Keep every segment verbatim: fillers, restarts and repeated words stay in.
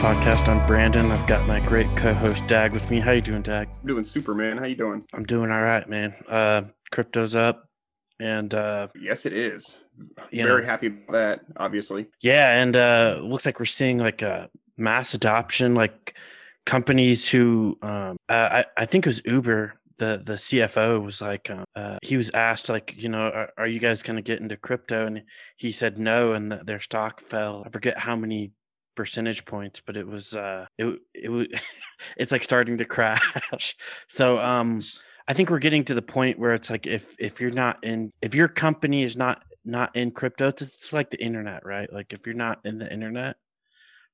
podcast. I'm Brandon. I've got my great co-host Dag with me. How you doing, Dag? I'm doing super, man. How you doing? I'm doing all right, man. Uh, crypto's up, and uh, yes, it is. Very know, happy about that, obviously. Yeah, and uh, looks like we're seeing like a mass adoption, like companies who um, uh, I I think it was Uber. The the C F O was like, uh, uh, he was asked, like, you know, are, are you guys going to get into crypto? And he said no, and the, their stock fell. I forget how many percentage points, but it was, uh, it it was, it's like starting to crash. So um, I think we're getting to the point where it's like, if if you're not in, if your company is not not in crypto, it's, it's like the internet, right? Like if you're not in the internet,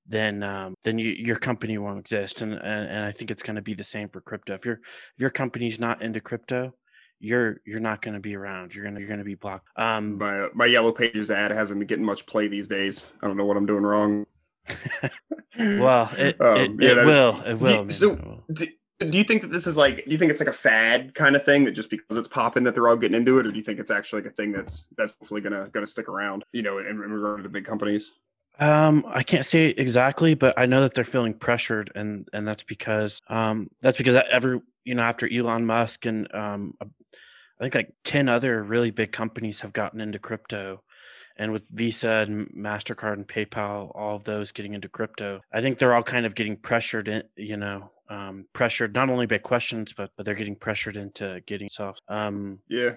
then um, then you, your company won't exist. And, and, and I think it's going to be the same for crypto. If, you're, if your company's not into crypto, you're you're not going to be around. You're going you're gonna be blocked. Um, my, my Yellow Pages ad hasn't been getting much play these days. I don't know what I'm doing wrong. Well, it, um, it, yeah, it will. It will. Do, so, it will. Do, do you think that this is like, do you think it's like a fad kind of thing that just because it's popping that they're all getting into it? Or do you think it's actually like a thing that's, that's hopefully going to going to stick around, you know, in, in regard to the big companies? Um, I can't say exactly, but I know that they're feeling pressured, and, and that's because um, that's because every you know after Elon Musk and um, I think like ten other really big companies have gotten into crypto, and with Visa and MasterCard and PayPal, all of those getting into crypto, I think they're all kind of getting pressured, in, you know, um, pressured not only by questions, but but they're getting pressured into getting soft. Um, yeah.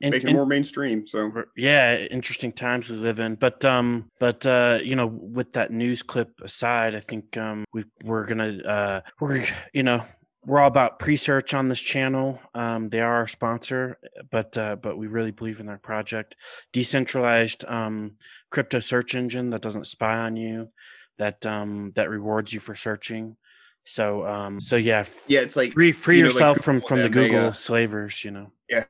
Making it more mainstream. So yeah, interesting times we live in. But um, but uh, you know, with that news clip aside, I think um, we we're gonna uh, we're you know we're all about presearch on this channel. Um, they are our sponsor, but uh, but we really believe in their project, decentralized um crypto search engine that doesn't spy on you, that um that rewards you for searching. So, um, so yeah, yeah, it's like free, free you know, yourself like from, from the Google they, uh, slavers, you know. Yeah,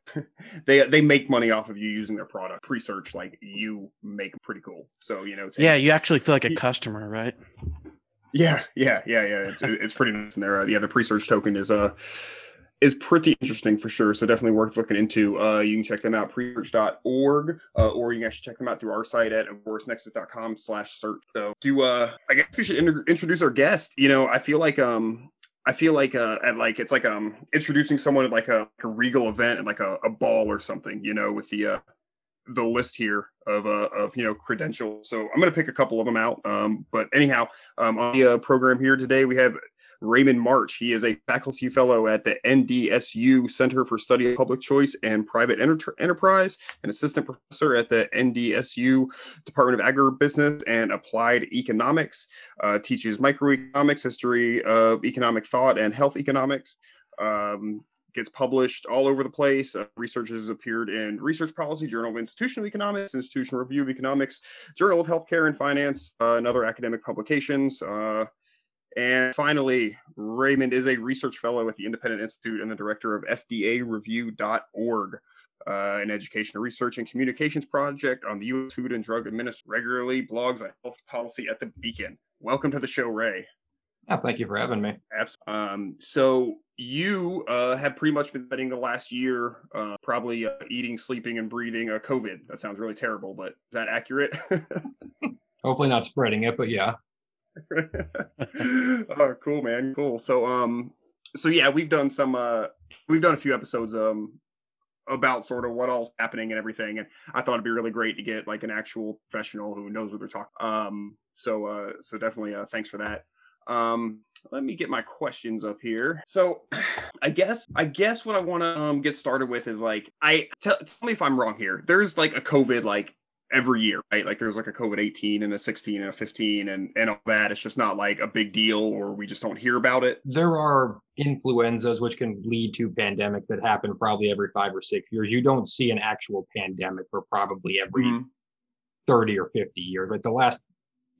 they they make money off of you using their product. Presearch, like you make pretty cool. So you know, yeah, you actually feel like a customer, right? Yeah, yeah, yeah, yeah. It's it's pretty nice in there. Uh, yeah, the presearch token is uh is pretty interesting for sure. So definitely worth looking into. Uh, you can check them out presearch dot org, uh, or you can actually check them out through our site at, of course, nexus dot com slash search. So do, uh, I guess we should inter- introduce our guest. You know, I feel like, um, I feel like, uh, at like, it's like, um, introducing someone at like a, like a regal event and like a, a ball or something, you know, with the, uh, the list here of, uh, of, you know, credentials. So I'm going to pick a couple of them out. Um, but anyhow, um, on the uh, program here today, we have Raymond March. He is a faculty fellow at the N D S U Center for Study of Public Choice and Private Enter- Enterprise, an assistant professor at the N D S U Department of Agribusiness and Applied Economics, uh, teaches microeconomics, history of economic thought, and health economics. Um, gets published all over the place. Uh, research has appeared in Research Policy, Journal of Institutional Economics, Institutional Review of Economics, Journal of Healthcare and Finance, uh, and other academic publications. Uh, And finally, Raymond is a research fellow at the Independent Institute and the director of F D A review dot org, uh, an education research and communications project on the U S Food and Drug Administration. Regularly blogs on health policy at the Beacon. Welcome to the show, Ray. Oh, thank you for having me. Absolutely. Um, so you uh, have pretty much been spending the last year uh, probably uh, eating, sleeping, and breathing uh, COVID. That sounds really terrible, but is that accurate? Hopefully not spreading it, but yeah. Oh, cool, man. Cool. So, um, so yeah, we've done some, uh, we've done a few episodes, um, about sort of what all's happening and everything. And I thought it'd be really great to get like an actual professional who knows what they're talking. Um, so, uh, so definitely, uh, thanks for that. Um, let me get my questions up here. So I guess, I guess what I want to um, get started with is like, I t- tell me if I'm wrong here. There's like a COVID, like, every year, right? Like there's like a COVID eighteen and a sixteen and a fifteen and, and all that. It's just not like a big deal or we just don't hear about it. There are influenzas which can lead to pandemics that happen probably every five or six years. You don't see an actual pandemic for probably every mm-hmm. thirty or fifty years. Like the last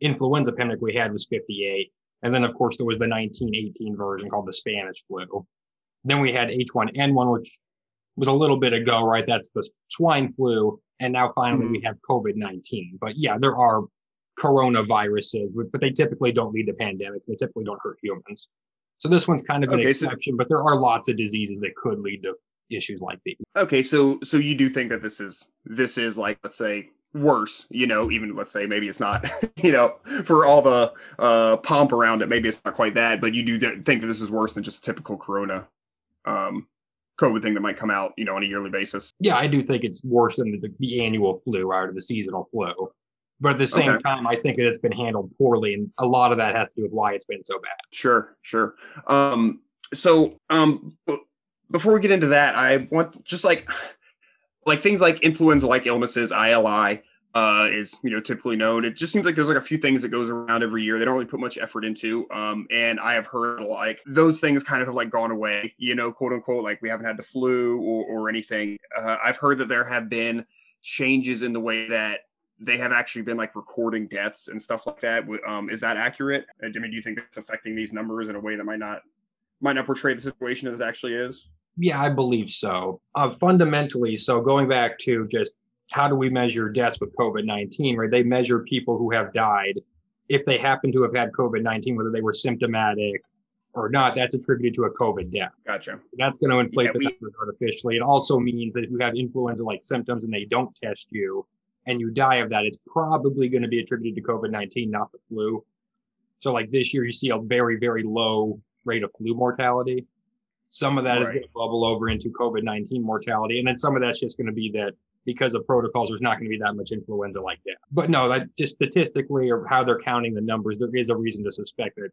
influenza pandemic we had was fifty-eight. And then of course there was the nineteen eighteen version called the Spanish flu. Then we had H one N one, which was a little bit ago, right? That's the swine flu. And now finally mm-hmm. we have COVID nineteen. But yeah, there are coronaviruses, but they typically don't lead to pandemics. They typically don't hurt humans. So this one's kind of an okay, exception, so, but there are lots of diseases that could lead to issues like these. Okay, so so you do think that this is this is like, let's say, worse, you know, even let's say maybe it's not, you know, for all the uh, pomp around it, maybe it's not quite that, but you do think that this is worse than just a typical corona um, COVID thing that might come out, you know, on a yearly basis. Yeah, I do think it's worse than the, the annual flu or the seasonal flu. But at the same okay. time, I think that it's been handled poorly. And a lot of that has to do with why it's been so bad. Sure, sure. Um, so um, b- before we get into that, I want just like... like things like influenza-like illnesses, I L I uh, is, you know, typically known. It just seems like there's like a few things that goes around every year. They don't really put much effort into. Um, and I have heard like those things kind of have like gone away, you know, quote unquote, like we haven't had the flu or, or anything. Uh, I've heard that there have been changes in the way that they have actually been like recording deaths and stuff like that. Um, is that accurate? I mean, do you think that's affecting these numbers in a way that might not, might not portray the situation as it actually is? Yeah, I believe so. Uh, fundamentally, so going back to just how do we measure deaths with COVID nineteen, right? They measure people who have died. If they happen to have had COVID nineteen, whether they were symptomatic or not, that's attributed to a COVID death. Gotcha. That's going to inflate yeah, the we, numbers artificially. It also means that if you have influenza-like symptoms and they don't test you and you die of that, it's probably going to be attributed to COVID nineteen, not the flu. So like this year, you see a very, very low rate of flu mortality. Some of that right. is going to bubble over into COVID nineteen mortality. And then some of that's just going to be that because of protocols, there's not going to be that much influenza like that. But no, that just statistically or how they're counting the numbers, there is a reason to suspect that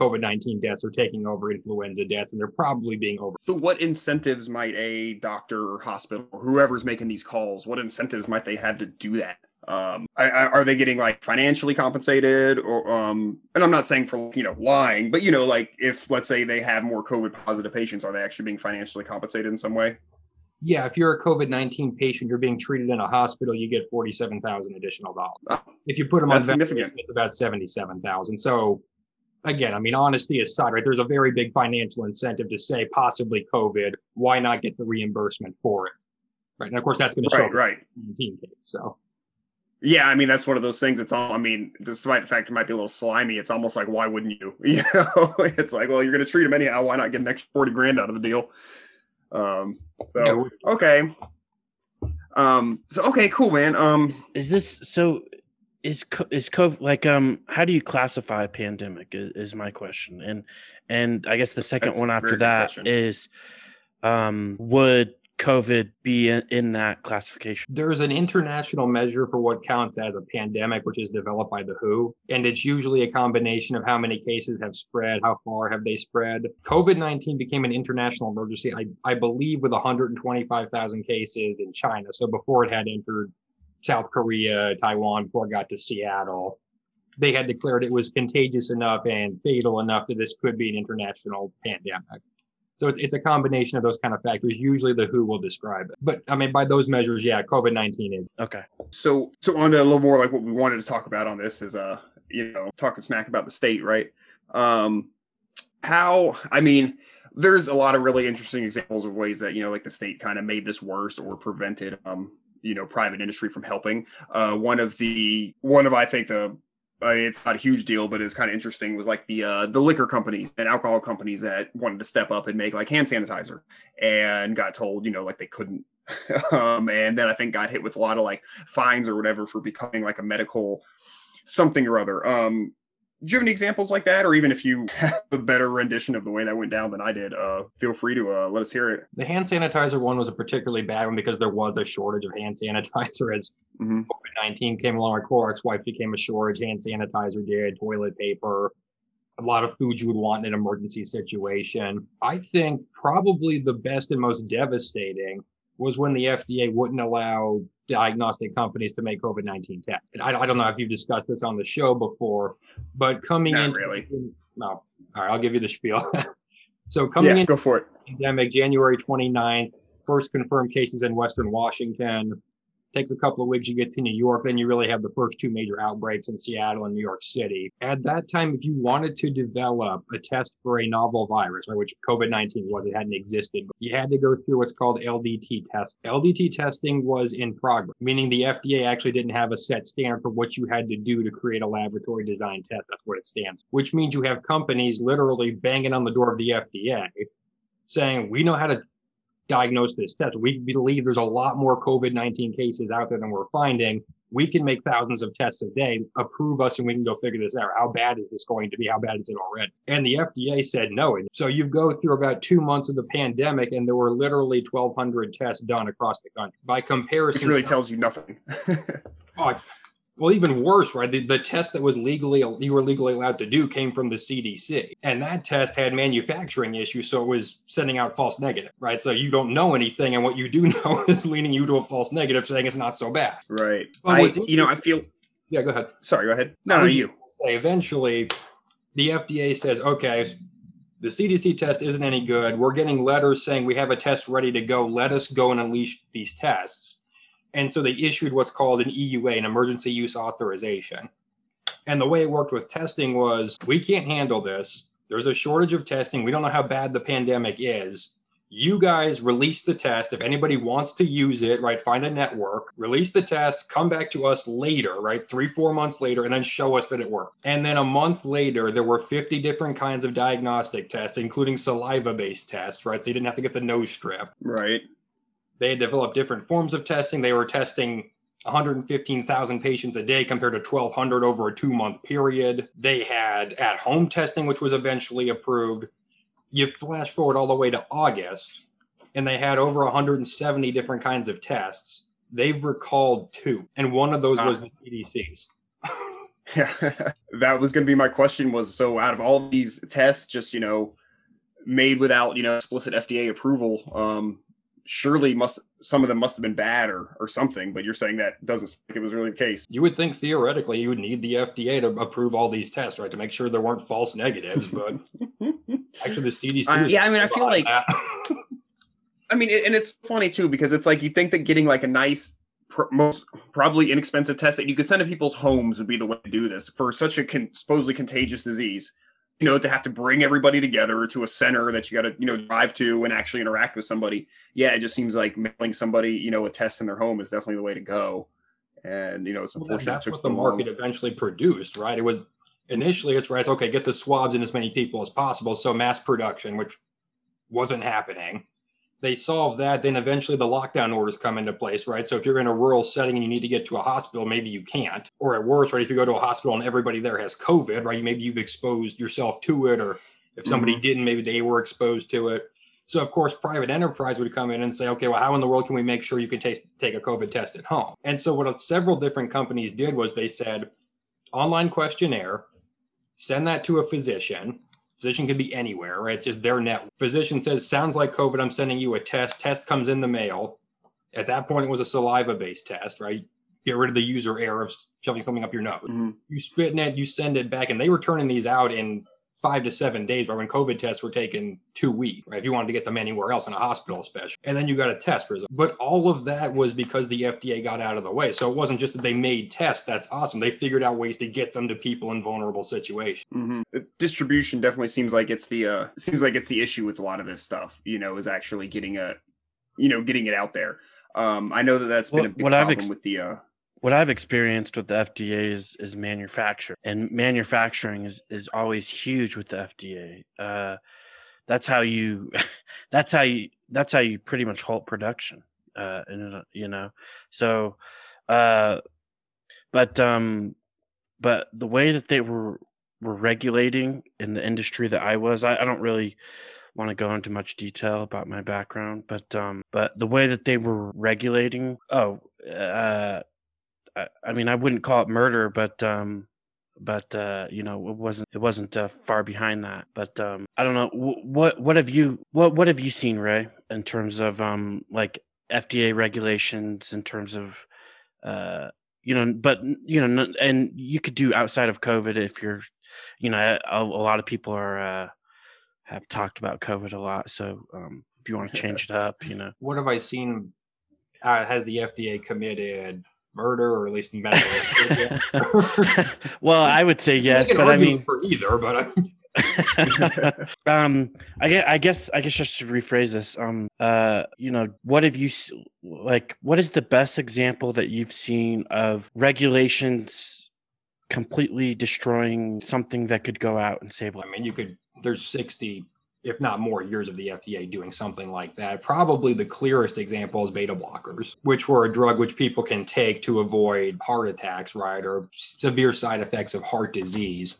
COVID nineteen deaths are taking over influenza deaths and they're probably being over. So what incentives might a doctor or hospital or whoever's making these calls, what incentives might they have to do that? Um, I, I, are they getting like financially compensated or, um, and I'm not saying for, you know, lying, but you know, like if let's say they have more COVID positive patients, are they actually being financially compensated in some way? Yeah. If you're a COVID nineteen patient, you're being treated in a hospital, you get forty-seven thousand additional dollars. Oh, if you put them on, significant. It's about seventy-seven thousand. So again, I mean, honesty aside, right? There's a very big financial incentive to say possibly COVID, why not get the reimbursement for it? Right. And of course that's going to show up right. nineteen case. So. Yeah, I mean, that's one of those things. It's all, I mean, despite the fact it might be a little slimy, it's almost like, why wouldn't you? You know, it's like, well, you're going to treat them anyhow. Why not get an extra forty grand out of the deal? Um, so, no. okay. Um, so, okay, cool, man. Um, is, is this, so is, is COVID, like, um, how do you classify a pandemic is, is my question. And, and I guess the second one after that question. is, um, would COVID be in that classification? There is an international measure for what counts as a pandemic, which is developed by the W H O. And it's usually a combination of how many cases have spread, how far have they spread. COVID nineteen became an international emergency, I, I believe, with one hundred twenty-five thousand cases in China. So before it had entered South Korea, Taiwan, before it got to Seattle, they had declared it was contagious enough and fatal enough that this could be an international pandemic. So it's a combination of those kind of factors. Usually the W H O will describe it. But I mean, by those measures, yeah, COVID nineteen is. Okay. So so on to a little more like what we wanted to talk about on this is, uh, you know, talking smack about the state, right? Um, how, I mean, there's a lot of really interesting examples of ways that, you know, like the state kind of made this worse or prevented, um, you know, private industry from helping. Uh, one of the, one of, I think the, I mean, it's not a huge deal, but it's kind of interesting was like the uh, the liquor companies and alcohol companies that wanted to step up and make like hand sanitizer and got told, you know, like they couldn't. um, and then I think got hit with a lot of like fines or whatever for becoming like a medical something or other. Um, do you have any examples like that? Or even if you have a better rendition of the way that went down than I did, uh, feel free to uh, let us hear it. The hand sanitizer one was a particularly bad one because there was a shortage of hand sanitizer as mm-hmm. COVID nineteen came along. Clorox wipes became a shortage. Hand sanitizer did, toilet paper, a lot of food you would want in an emergency situation. I think probably the best and most devastating was when the F D A wouldn't allow diagnostic companies to make COVID nineteen tests. And I, I don't know if you've discussed this on the show before, but coming in. Not really. No. All right, I'll give you the spiel. So coming yeah, in. Go for it. Pandemic, January twenty-ninth, first confirmed cases in Western Washington. Takes a couple of weeks, you get to New York, then you really have the first two major outbreaks in Seattle and New York City. At that time, if you wanted to develop a test for a novel virus, right, which COVID nineteen was, it hadn't existed, but you had to go through what's called L D T test. L D T testing was in progress, meaning the F D A actually didn't have a set standard for what you had to do to create a laboratory design test. That's what it stands for, which means you have companies literally banging on the door of the F D A saying, we know how to diagnose this test. We believe there's a lot more COVID nineteen cases out there than we're finding. we can make thousands of tests a day, approve us, and we can go figure this out. How bad is this going to be? How bad is it already? And the F D A said no. And so you go through about two months of the pandemic, and there were literally twelve hundred tests done across the country. By comparison, which really some, tells you nothing. oh, well, even worse, right? The, the test that was legally you were legally allowed to do came from the C D C, and that test had manufacturing issues, so it was sending out false negative, right? So you don't know anything, and what you do know is leading you to a false negative, saying it's not so bad, right? But I, you know, I feel. Yeah, go ahead. Sorry, go ahead. No, no you say eventually, the F D A says, okay, the C D C test isn't any good. We're getting letters saying we have a test ready to go. Let us go and unleash these tests. And so they issued what's called an E U A, an emergency use authorization. And the way it worked with testing was, we can't handle this. There's a shortage of testing. We don't know how bad the pandemic is. You guys release the test. If anybody wants to use it, right, find a network, release the test, come back to us later, right, three, four months later, and then show us that it worked. And then a month later, there were fifty different kinds of diagnostic tests, including saliva-based tests, right? So you didn't have to get the nose strip. Right. They had developed different forms of testing. They were testing one hundred fifteen thousand patients a day compared to twelve hundred over a two-month period. They had at-home testing, which was eventually approved. You flash forward all the way to August, and they had over one hundred seventy different kinds of tests. They've recalled two, and one of those uh, was the C D C's. Yeah, that was going to be my question was, so out of all these tests just, you know, made without, you know, explicit F D A approval, um, surely must some of them must have been bad or or something, but you're saying that doesn't seem like it was really the case. You would think theoretically you would need the F D A to approve all these tests, right, to make sure there weren't false negatives, but actually the C D C. Uh, yeah, I mean, I feel like, I mean, it, and it's funny too, because it's like, you think that getting like a nice, pr- most probably inexpensive test that you could send to people's homes would be the way to do this for such a con- supposedly contagious disease. You know, to have to bring everybody together to a center that you got to, you know, drive to and actually interact with somebody. Yeah, it just seems like mailing somebody, you know, a test in their home is definitely the way to go. And, you know, it's unfortunate. Well, that's what the market eventually produced, right? It was initially it's right. It's okay, get the swabs in as many people as possible. So mass production, which wasn't happening. They solved that. Then eventually the lockdown orders come into place, right? So if you're in a rural setting and you need to get to a hospital, maybe you can't. Or at worst, right, if you go to a hospital and everybody there has COVID, right, maybe you've exposed yourself to it. Or if somebody mm-hmm. didn't, maybe they were exposed to it. So, of course, private enterprise would come in and say, okay, well, how in the world can we make sure you can t- take a COVID test at home? And so what several different companies did was they said, online questionnaire, send that to a physician. Physician can be anywhere, right? It's just their network. Physician says, sounds like COVID. I'm sending you a test. Test comes in the mail. At that point, it was a saliva-based test, right? Get rid of the user error of shoving something up your nose. Mm-hmm. You spit in it, you send it back, and they were turning these out in five to seven days, right? When COVID tests were taking two weeks, right? If you wanted to get them anywhere else in a hospital, especially. And then you got a test result. But all of that was because the F D A got out of the way. So it wasn't just that they made tests. That's awesome. They figured out ways to get them to people in vulnerable situations. Mm-hmm. Distribution definitely seems like it's the, uh, seems like it's the issue with a lot of this stuff, you know, is actually getting a, you know, getting it out there. Um, I know that that's been well, a big problem ex- with the, uh, What I've experienced with the F D A is, is manufacturing, and manufacturing is, is always huge with the F D A. Uh, that's how you, that's how you, that's how you pretty much halt production. Uh, and you know, so, uh, but um, but the way that they were were regulating in the industry that I was, I, I don't really want to go into much detail about my background, but um, but the way that they were regulating, oh, uh. I mean, I wouldn't call it murder, but, um, but uh, you know, it wasn't it wasn't uh, far behind that. But um, I don't know what what have you what what have you seen, Ray, in terms of um, like F D A regulations, in terms of uh, you know, but you know, and you could do outside of COVID if you're, you know, a, a lot of people are uh, have talked about COVID a lot. So um, if you want to change it up, you know, what have I seen? Uh, has the F D A committed murder, or at least medical? Well, I would say yes, but I mean for either. But I um, I guess I guess I guess I should rephrase this. Um, uh, you know, what have you like? What is the best example that you've seen of regulations completely destroying something that could go out and save life? I mean, you could. There's sixty if not more, years of the F D A doing something like that. Probably the clearest example is beta blockers, which were a drug which people can take to avoid heart attacks, right, or severe side effects of heart disease.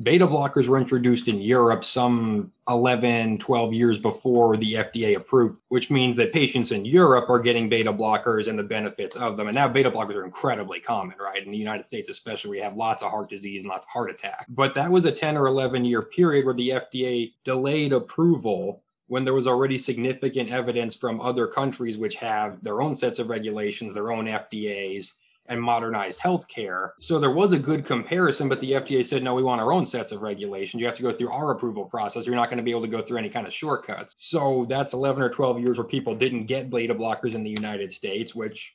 Beta blockers were introduced in Europe some eleven, twelve years before the F D A approved, which means that patients in Europe are getting beta blockers and the benefits of them. And now beta blockers are incredibly common, right? In the United States, especially, we have lots of heart disease and lots of heart attack. But that was a ten or eleven year period where the F D A delayed approval when there was already significant evidence from other countries which have their own sets of regulations, their own F D As, and modernized healthcare. So there was a good comparison, but the F D A said, no, we want our own sets of regulations. You have to go through our approval process. You're not going to be able to go through any kind of shortcuts. So that's eleven or twelve years where people didn't get beta blockers in the United States, which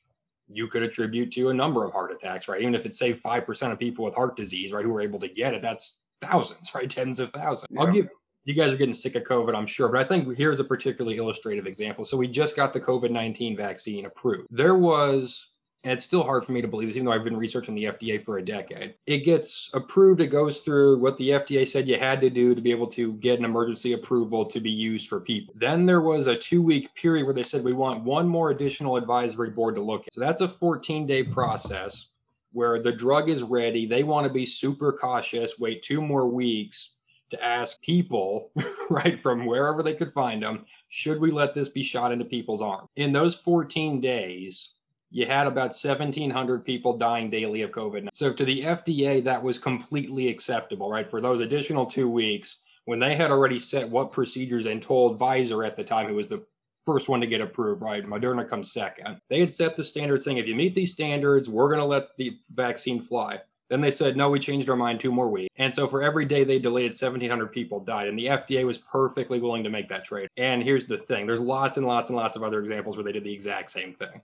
you could attribute to a number of heart attacks, right? Even if it saved five percent of people with heart disease, right, who were able to get it, that's thousands, right? Tens of thousands. Yeah. I'll give You guys are getting sick of COVID, I'm sure, but I think here's a particularly illustrative example. So we just got the COVID nineteen vaccine approved. There was... And it's still hard for me to believe this, even though I've been researching the F D A for a decade. It gets approved. It goes through what the F D A said you had to do to be able to get an emergency approval to be used for people. Then there was a two-week period where they said, we want one more additional advisory board to look at. So that's a fourteen-day process where the drug is ready. They want to be super cautious, wait two more weeks to ask people, right, from wherever they could find them, should we let this be shot into people's arms? In those fourteen days, you had about seventeen hundred people dying daily of COVID. So to the F D A, that was completely acceptable, right? For those additional two weeks, when they had already set what procedures and told Pfizer at the time, who was the first one to get approved, right? Moderna comes second. They had set the standard saying, if you meet these standards, we're going to let the vaccine fly. Then they said, no, we changed our mind two more weeks. And so for every day they delayed, seventeen hundred people died. And the F D A was perfectly willing to make that trade. And here's the thing. There's lots and lots and lots of other examples where they did the exact same thing.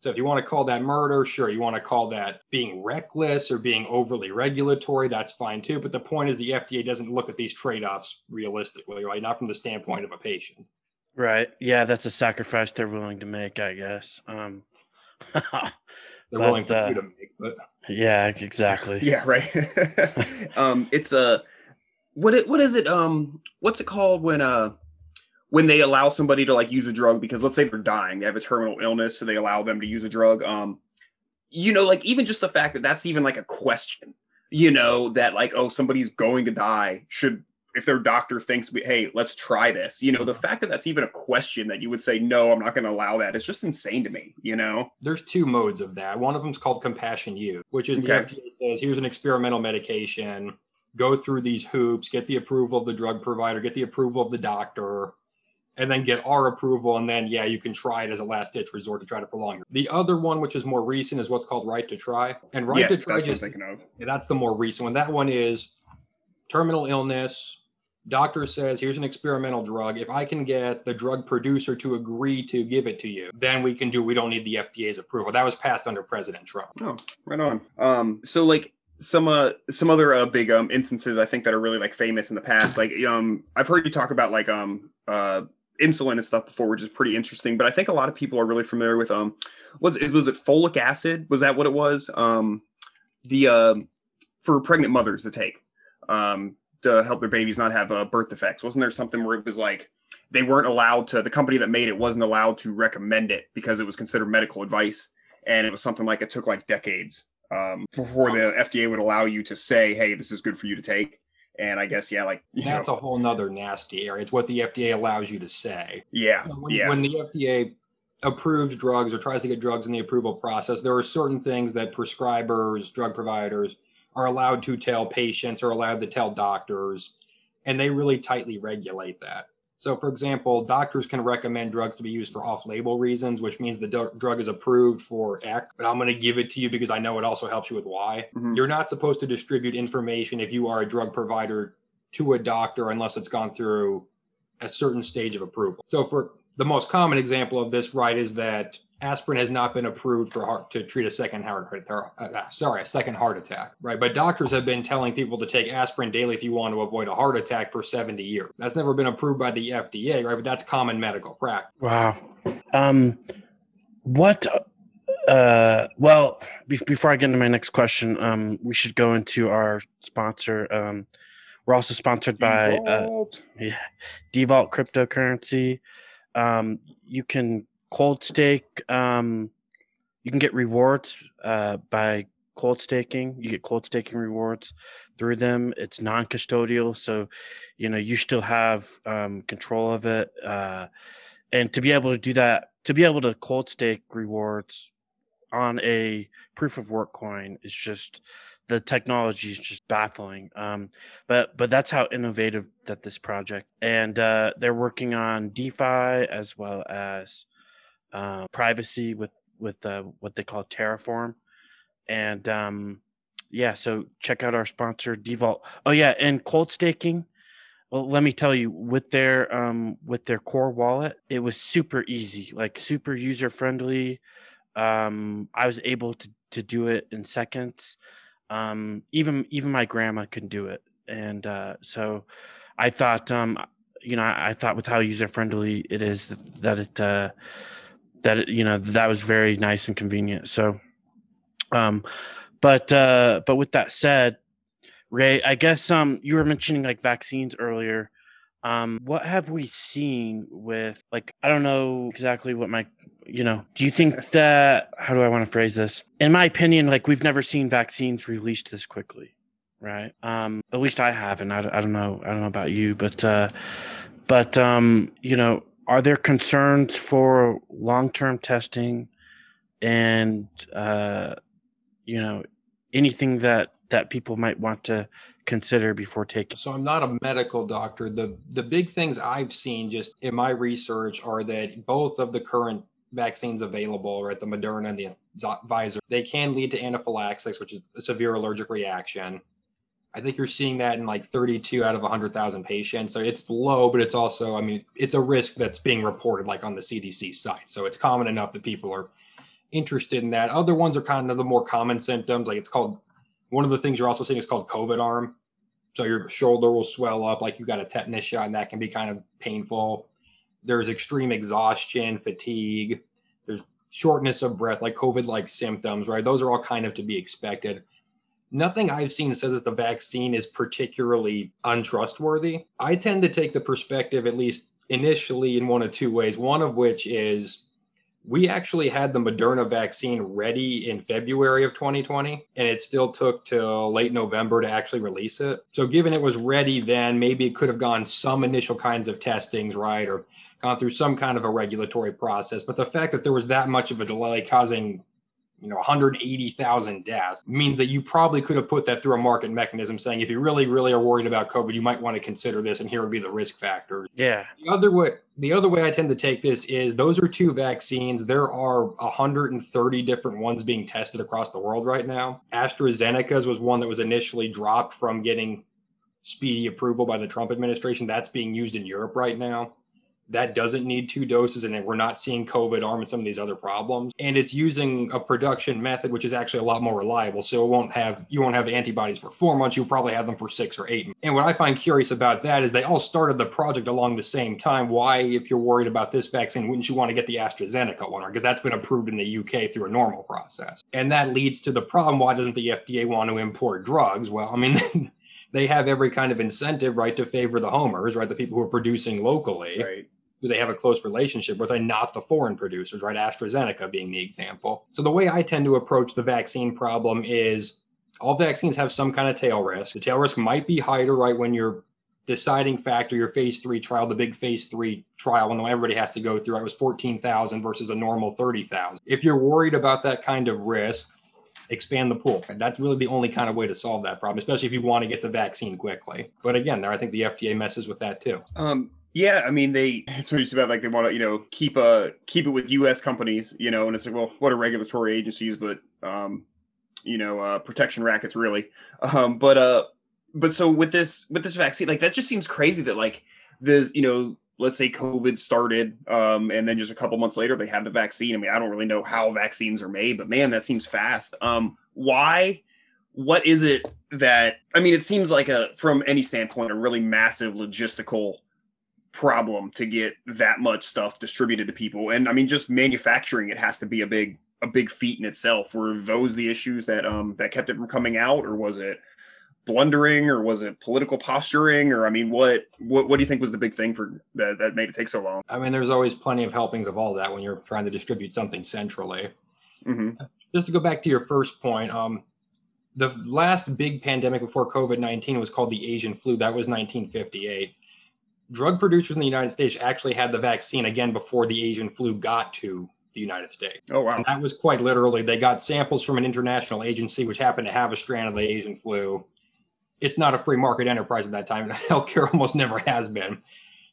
So if you want to call that murder, sure. You want to call that being reckless or being overly regulatory, that's fine too. But the point is the F D A doesn't look at these trade-offs realistically, right? Not from the standpoint of a patient. Right. Yeah, that's a sacrifice they're willing to make, I guess. Um, they're but, willing for uh, you to make, but... Yeah, exactly. Yeah, right. um, it's a... What, it, what is it? Um, what's it called when... Uh, when they allow somebody to like use a drug, because let's say they're dying, they have a terminal illness, so they allow them to use a drug. Um, you know, like even just the fact that that's even like a question, you know, that like, oh, somebody's going to die, should, if their doctor thinks, hey, let's try this, you know, the fact that that's even a question that you would say, no, I'm not going to allow that. It's just insane to me, you know? There's two modes of that. One of them is called compassion use, which is the okay. F D A says, here's an experimental medication, go through these hoops, get the approval of the drug provider, get the approval of the doctor, and then get our approval, and then, yeah, you can try it as a last-ditch resort to try to prolong it. The other one, which is more recent, is what's called right to try. And right yes, to try, that's, just, what I'm thinking of. Yeah, that's the more recent one. That one is terminal illness. Doctor says, here's an experimental drug. If I can get the drug producer to agree to give it to you, then we can do, we don't need the F D A's approval. That was passed under President Trump. Oh, right on. Um, so, like, Some uh some other uh, big um instances I think that are really like famous in the past, like um I've heard you talk about like um uh insulin and stuff before, which is pretty interesting, but I think a lot of people are really familiar with um was it was it folic acid, was that what it was, um the uh for pregnant mothers to take um to help their babies not have uh, birth defects. Wasn't there something where it was like they weren't allowed to, the company that made it wasn't allowed to recommend it because it was considered medical advice, and it was something like it took like decades Um, before the F D A would allow you to say, hey, this is good for you to take. And I guess, yeah, like... You That's know. a whole nother nasty area. It's what the F D A allows you to say. Yeah. So when, yeah. when the F D A approves drugs or tries to get drugs in the approval process, there are certain things that prescribers, drug providers are allowed to tell patients, are allowed to tell doctors, and they really tightly regulate that. So, for example, doctors can recommend drugs to be used for off-label reasons, which means the do- drug is approved for X, but I'm going to give it to you because I know it also helps you with Y. Mm-hmm. You're not supposed to distribute information if you are a drug provider to a doctor unless it's gone through a certain stage of approval. So, for the most common example of this, right, is that aspirin has not been approved for heart, to treat a second heart, or, uh, sorry, a second heart attack, right? But doctors have been telling people to take aspirin daily if you want to avoid a heart attack for seventy years. That's never been approved by the F D A, right? But that's common medical practice. Wow. Um, what? Uh, well, be- before I get into my next question, um, we should go into our sponsor. Um, We're also sponsored by Devault, uh, yeah, Devault cryptocurrency. Um, you can cold stake. Um, you can get rewards uh, by cold staking. You get cold staking rewards through them. It's non-custodial, so you know you still have um, control of it. Uh, and to be able to do that, to be able to cold stake rewards on a proof of work coin is just. The technology is just baffling, um, but but that's how innovative that this project. And uh, they're working on DeFi as well as uh, privacy with with uh, what they call Terraform. And um, yeah, so check out our sponsor Devault. Oh yeah, and cold staking. Well, let me tell you, with their um, with their core wallet, it was super easy, like super user friendly. Um, I was able to to do it in seconds. Um, even, even my grandma can do it. And, uh, so I thought, um, you know, I, I thought with how user friendly it is that it, uh, that, it, you know, that was very nice and convenient. So, um, but, uh, but with that said, Ray, I guess, um, you were mentioning like vaccines earlier. Um, what have we seen with like, I don't know exactly what my, you know, do you think that, how do I want to phrase this? In my opinion, like we've never seen vaccines released this quickly. Right. Um, at least I haven't, I, I don't know. I don't know about you, but, uh, but, um, you know, are there concerns for long-term testing and, uh, you know, anything that, that people might want to consider before taking? So I'm not a medical doctor. The the big things I've seen just in my research are that both of the current vaccines available, right, the Moderna and the Pfizer, they can lead to anaphylaxis, which is a severe allergic reaction. I think you're seeing that in like thirty-two out of one hundred thousand patients. So it's low, but it's also, I mean, it's a risk that's being reported like on the C D C site. So it's common enough that people are interested in that. Other ones are kind of the more common symptoms. Like it's called, one of the things you're also seeing is called COVID arm. So your shoulder will swell up like you got a tetanus shot, and that can be kind of painful. There's extreme exhaustion, fatigue. There's shortness of breath, like COVID-like symptoms, right? Those are all kind of to be expected. Nothing I've seen says that the vaccine is particularly untrustworthy. I tend to take the perspective, at least initially, in one of two ways, one of which is we actually had the Moderna vaccine ready in February of twenty twenty, and it still took till late November to actually release it. So given it was ready then, maybe it could have gone some initial kinds of testings, right, or gone through some kind of a regulatory process. But the fact that there was that much of a delay causing, you know, one hundred eighty thousand deaths means that you probably could have put that through a market mechanism saying, if you really, really are worried about COVID, you might want to consider this, and here would be the risk factor. Yeah. The other way, the other way I tend to take this is those are two vaccines. There are one hundred thirty different ones being tested across the world right now. AstraZeneca's was one that was initially dropped from getting speedy approval by the Trump administration. That's being used in Europe right now. That doesn't need two doses, and we're not seeing COVID arm and some of these other problems. And it's using a production method, which is actually a lot more reliable. So it won't have, you won't have antibodies for four months. You'll probably have them for six or eight. And what I find curious about that is they all started the project along the same time. Why, if you're worried about this vaccine, wouldn't you want to get the AstraZeneca one? Because that's been approved in the U K through a normal process. And that leads to the problem. Why doesn't the F D A want to import drugs? Well, I mean, they have every kind of incentive, right, to favor the homers, right, the people who are producing locally. Right. Who they have a close relationship with, and not the foreign producers, right? AstraZeneca being the example. So the way I tend to approach the vaccine problem is all vaccines have some kind of tail risk. The tail risk might be higher, right, when you're deciding factor, your phase three trial, the big phase three trial, when everybody has to go through, right, it was fourteen thousand versus a normal thirty thousand. If you're worried about that kind of risk, expand the pool. And that's really the only kind of way to solve that problem, especially if you want to get the vaccine quickly. But again, there, I think the F D A messes with that too. Um, Yeah, I mean, they it's just about like they want to, you know, keep a keep it with U S companies, you know, and it's like, well, what are regulatory agencies, but, um, you know, uh, protection rackets, really. Um, but uh, but so with this with this vaccine, like that just seems crazy that like this, you know, let's say COVID started um, and then just a couple months later, they have the vaccine. I mean, I don't really know how vaccines are made, but man, that seems fast. Um, why? What is it that I mean, it seems like a from any standpoint, a really massive logistical problem to get that much stuff distributed to people. And I mean, just manufacturing it has to be a big, a big feat in itself. Were those the issues that um that kept it from coming out, or was it blundering, or was it political posturing? Or I mean, what what, what do you think was the big thing for that, that made it take so long? I mean, there's always plenty of helpings of all that when you're trying to distribute something centrally. Mm-hmm. Just to go back to your first point, um, the last big pandemic before COVID nineteen was called the Asian flu. That was nineteen fifty-eight. Drug producers in the United States actually had the vaccine again before the Asian flu got to the United States. Oh, wow. And that was quite literally, they got samples from an international agency, which happened to have a strand of the Asian flu. It's not a free market enterprise at that time. Healthcare almost never has been.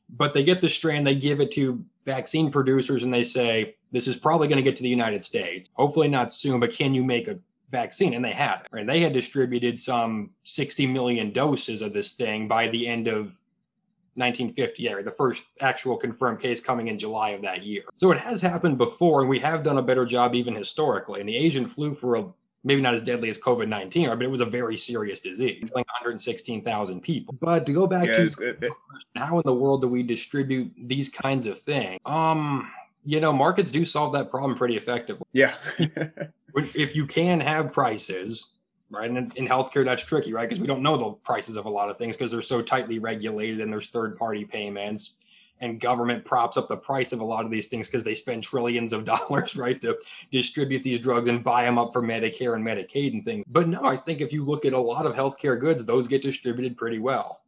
But they get the strand, they give it to vaccine producers, and they say, this is probably going to get to the United States. Hopefully not soon, but can you make a vaccine? And they had it. And they had distributed some sixty million doses of this thing by the end of nineteen fifty, or the first actual confirmed case coming in July of that year. So it has happened before, and we have done a better job even historically. And the Asian flu, for a, maybe not as deadly as COVID nineteen, but it was a very serious disease, like one hundred sixteen thousand people. But to go back yeah, to how in the world do we distribute these kinds of things? Um, you know, markets do solve that problem pretty effectively. Yeah. If you can have prices, right? And in healthcare, that's tricky, right? Because we don't know the prices of a lot of things because they're so tightly regulated, and there's third-party payments, and government props up the price of a lot of these things because they spend trillions of dollars, right, to distribute these drugs and buy them up for Medicare and Medicaid and things. But no, I think if you look at a lot of healthcare goods, those get distributed pretty well.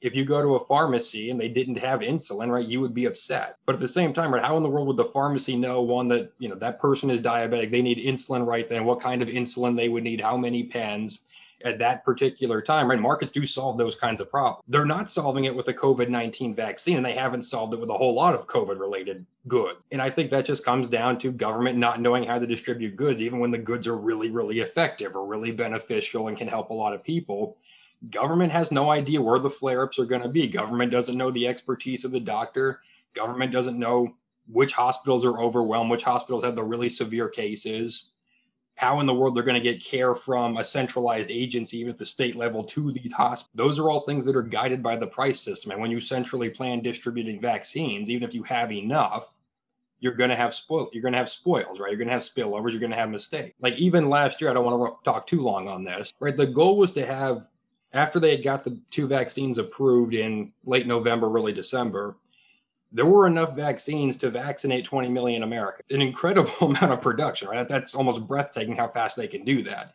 If you go to a pharmacy and they didn't have insulin, right, you would be upset. But at the same time, right, how in the world would the pharmacy know, one, that, you know, that person is diabetic, they need insulin right then, what kind of insulin they would need, how many pens at that particular time, right? Markets do solve those kinds of problems. They're not solving it with a COVID nineteen vaccine, and they haven't solved it with a whole lot of COVID-related goods. And I think that just comes down to government not knowing how to distribute goods, even when the goods are really, really effective or really beneficial and can help a lot of people. Government has no idea where the flare-ups are going to be. Government doesn't know the expertise of the doctor. Government doesn't know which hospitals are overwhelmed, which hospitals have the really severe cases, how in the world they're going to get care from a centralized agency, even at the state level, to these hospitals. Those are all things that are guided by the price system. And when you centrally plan distributing vaccines, even if you have enough, you're going to have spoil. You're going to have spoils, right? You're going to have spillovers. You're going to have mistakes. Like even last year, I don't want to talk too long on this, right? The goal was to have, after they had got the two vaccines approved in late November, early December, there were enough vaccines to vaccinate twenty million Americans. An incredible amount of production, right? That's almost breathtaking how fast they can do that.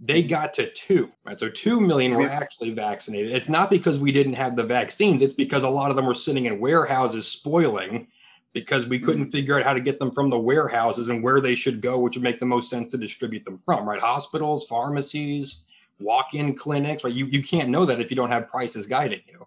They got to two, right? So two million were actually vaccinated. It's not because we didn't have the vaccines. It's because a lot of them were sitting in warehouses spoiling because we couldn't figure out how to get them from the warehouses and where they should go, which would make the most sense to distribute them from, right? Hospitals, pharmacies, walk-in clinics, right? You you can't know that if you don't have prices guiding you,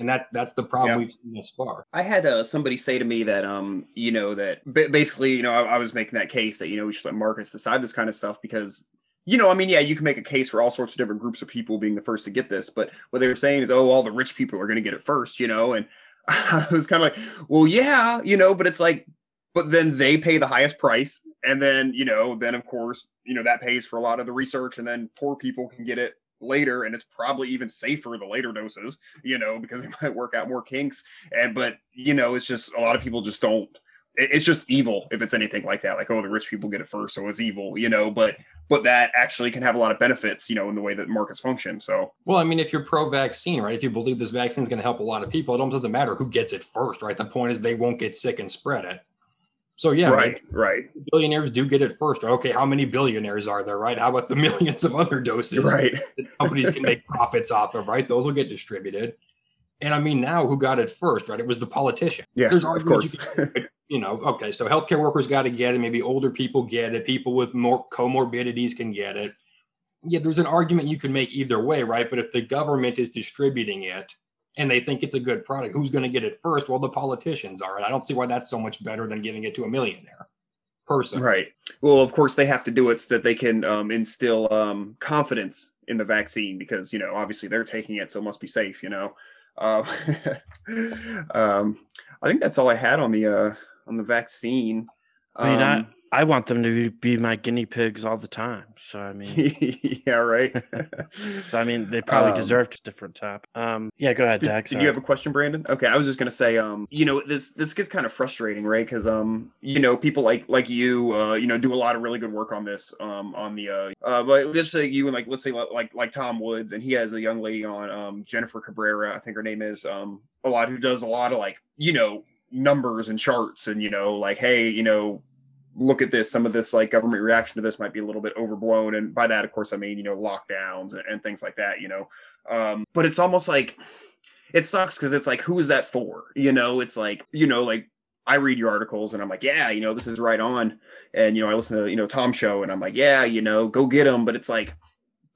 and that that's the problem yeah. we've seen thus far. I had uh, somebody say to me that um you know that b- basically you know I, I was making that case that you know we should let markets decide this kind of stuff because you know I mean yeah you can make a case for all sorts of different groups of people being the first to get this, but what they were saying is oh all the rich people are going to get it first, you know, and I was kind of like well yeah you know but it's like but then they pay the highest price. And then, you know, then, of course, you know, that pays for a lot of the research, and then poor people can get it later. And it's probably even safer, the later doses, you know, because they might work out more kinks. And but, you know, it's just a lot of people just don't. It's just evil if it's anything like that. Like, oh, the rich people get it first, so it's evil, you know, but but that actually can have a lot of benefits, you know, in the way that markets function. So, well, I mean, if you're pro-vaccine, right, if you believe this vaccine is going to help a lot of people, it almost doesn't matter who gets it first, right? The point is they won't get sick and spread it. So, yeah, right, right. Billionaires do get it first. Okay, how many billionaires are there, right? How about the millions of other doses right. that companies can make profits off of, right? Those will get distributed. And I mean, now who got it first, right? It was the politician. Yeah, There's of course. You, can, you know, okay, so healthcare workers got to get it. Maybe older people get it. People with more comorbidities can get it. Yeah, there's an argument you can make either way, right? But if the government is distributing it, and they think it's a good product, who's going to get it first? Well, the politicians are. And I don't see why that's so much better than giving it to a millionaire person. Right. Well, of course, they have to do it so that they can um, instill um, confidence in the vaccine because, you know, obviously they're taking it, so it must be safe, you know. Uh, um, I think that's all I had on the uh, on the vaccine. Um, I mean, I, I want them to be my guinea pigs all the time. So, I mean, yeah, right. So, I mean, they probably um, deserve a different top. Um, yeah, go ahead, Zach. Did, did you have a question, Brandon? Okay. I was just going to say, um, you know, this, this gets kind of frustrating, right? Cause, um, you know, people like, like you, uh, you know, do a lot of really good work on this, um, on the, uh, uh, but let's say you and like, let's say like, like Tom Woods, and he has a young lady on, um, Jennifer Cabrera, I think her name is, um, a lot who does a lot of like, you know, numbers and charts and, you know, like, hey, you know, look at this, some of this like government reaction to this might be a little bit overblown. And by that, of course, I mean, you know, lockdowns and, and things like that, you know, um, but it's almost like, it sucks because it's like, who is that for? You know, it's like, you know, like I read your articles and I'm like, yeah, you know, this is right on. And, you know, I listen to, you know, Tom's show and I'm like, yeah, you know, go get them. But it's like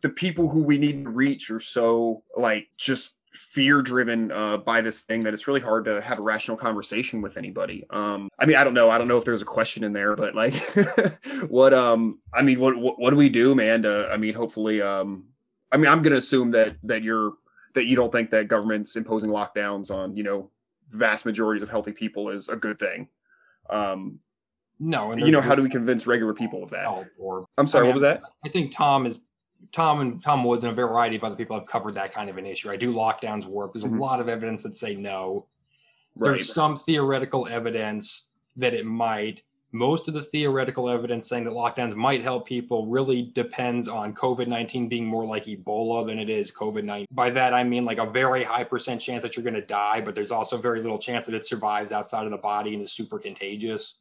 the people who we need to reach are so like, just fear driven uh, by this thing that it's really hard to have a rational conversation with anybody. Um, I mean, I don't know. I don't know if there's a question in there, but like what, um, I mean, what, what, what do we do, man? To, I mean, hopefully, um, I mean, I'm going to assume that, that you're, that you don't think that government's imposing lockdowns on, you know, vast majorities of healthy people is a good thing. Um, no. And you know, how do we convince regular people of that? Or, I'm sorry, I mean, what was that? I think Tom is Tom and Tom Woods and a variety of other people have covered that kind of an issue. I do lockdowns work. There's mm-hmm. a lot of evidence that say no. Right. There's some theoretical evidence that it might. Most of the theoretical evidence saying that lockdowns might help people really depends on COVID nineteen being more like Ebola than it is COVID nineteen. By that, I mean like a very high percent chance that you're going to die, but there's also very little chance that it survives outside of the body and is super contagious.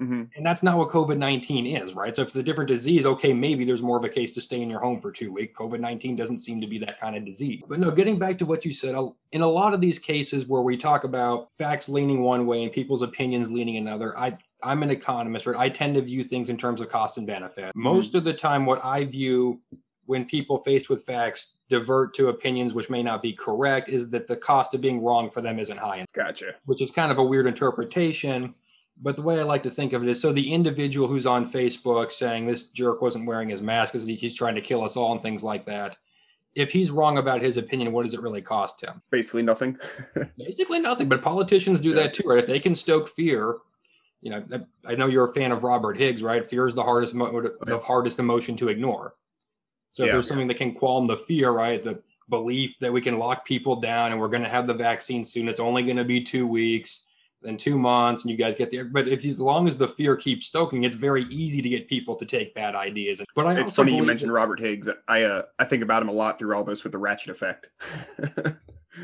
Mm-hmm. And that's not what COVID nineteen is, right? So if it's a different disease, okay, maybe there's more of a case to stay in your home for two weeks. COVID nineteen doesn't seem to be that kind of disease. But no, getting back to what you said, in a lot of these cases where we talk about facts leaning one way and people's opinions leaning another, I, I'm an economist, right? I tend to view things in terms of cost and benefit. Most mm-hmm. of the time, what I view when people faced with facts divert to opinions which may not be correct is that the cost of being wrong for them isn't high enough. Gotcha. Which is kind of a weird interpretation. But the way I like to think of it is, so the individual who's on Facebook saying this jerk wasn't wearing his mask because he's trying to kill us all and things like that. If he's wrong about his opinion, what does it really cost him? Basically nothing. Basically nothing. But politicians do yeah. that too, right? If they can stoke fear, you know, I know you're a fan of Robert Higgs, right? Fear is the hardest, mo- the hardest emotion to ignore. So yeah, if there's yeah. something that can qualm the fear, right? The belief that we can lock people down and we're going to have the vaccine soon. It's only going to be two weeks. In two months and you guys get there. But if as long as the fear keeps stoking, it's very easy to get people to take bad ideas. But I it's also funny you mentioned that, Robert Higgs. I uh, I think about him a lot through all this with the ratchet effect.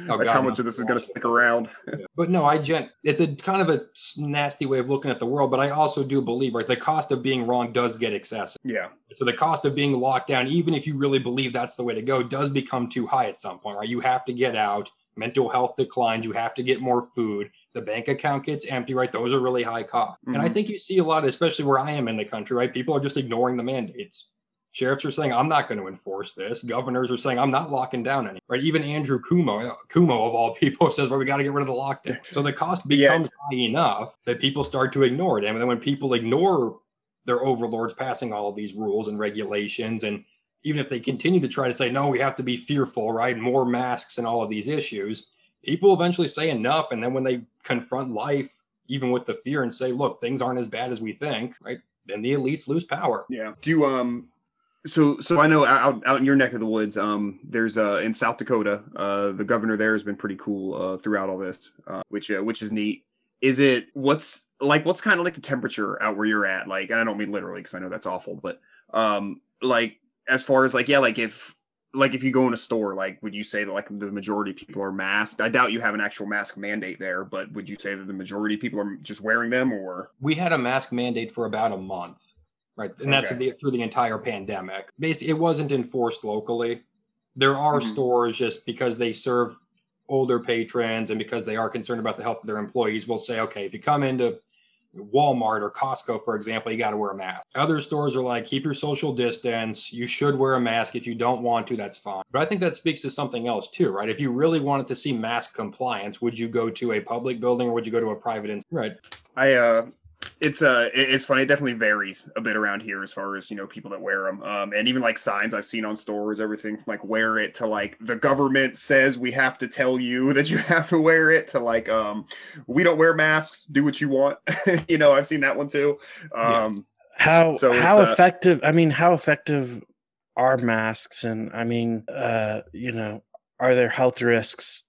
Oh, like God, how much no, of this is going to stick around. But no, I gen- it's a kind of a nasty way of looking at the world, but I also do believe, right, the cost of being wrong does get excessive. Yeah. So the cost of being locked down, even if you really believe that's the way to go, does become too high at some point, right? You have to get out. Mental health declines. You have to get more food. The bank account gets empty, right? Those are really high costs. Mm-hmm. And I think you see a lot, especially where I am in the country, right? People are just ignoring the mandates. Sheriffs are saying, I'm not going to enforce this. Governors are saying, I'm not locking down any, right? Even Andrew Cuomo, Cuomo of all people, says, well, we got to get rid of the lockdown. So the cost becomes yeah. high enough that people start to ignore it. And then when people ignore their overlords passing all of these rules and regulations, and even if they continue to try to say, no, we have to be fearful, right? More masks and all of these issues. People eventually say enough. And then when they confront life, even with the fear and say, look, things aren't as bad as we think, right? Then the elites lose power. Yeah. Do you, um, so, so I know out, out in your neck of the woods, um, there's uh in South Dakota, uh, the governor there has been pretty cool, uh, throughout all this, uh, which, uh, which is neat. Is it what's like, what's kind of like the temperature out where you're at? Like, and I don't mean literally, cause I know that's awful, but, um, like, as far as like, yeah, like if, like if you go in a store, like, would you say that like the majority of people are masked? I doubt you have an actual mask mandate there, but would you say that the majority of people are just wearing them or? We had a mask mandate for about a month, right? And okay. that's the, through the entire pandemic. Basically, it wasn't enforced locally. There are mm-hmm. stores just because they serve older patrons and because they are concerned about the health of their employees will say, okay, if you come into Walmart or Costco, for example, you got to wear a mask. Other stores are like, keep your social distance. You should wear a mask. If you don't want to, that's fine. But I think that speaks to something else too, right? If you really wanted to see mask compliance, would you go to a public building or would you go to a private institution? Right. I, uh, it's, uh, it's funny. It definitely varies a bit around here as far as, you know, people that wear them. Um, and even like signs I've seen on stores, everything from like wear it to like the government says we have to tell you that you have to wear it to like, um, we don't wear masks, do what you want. You know, I've seen that one too. Um, yeah. How so how effective? Uh, I mean, how effective are masks? And I mean, uh, you know, are there health risks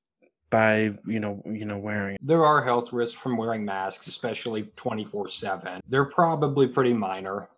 by you know you know wearing it? There are health risks from wearing masks, especially twenty-four seven. They're probably pretty minor,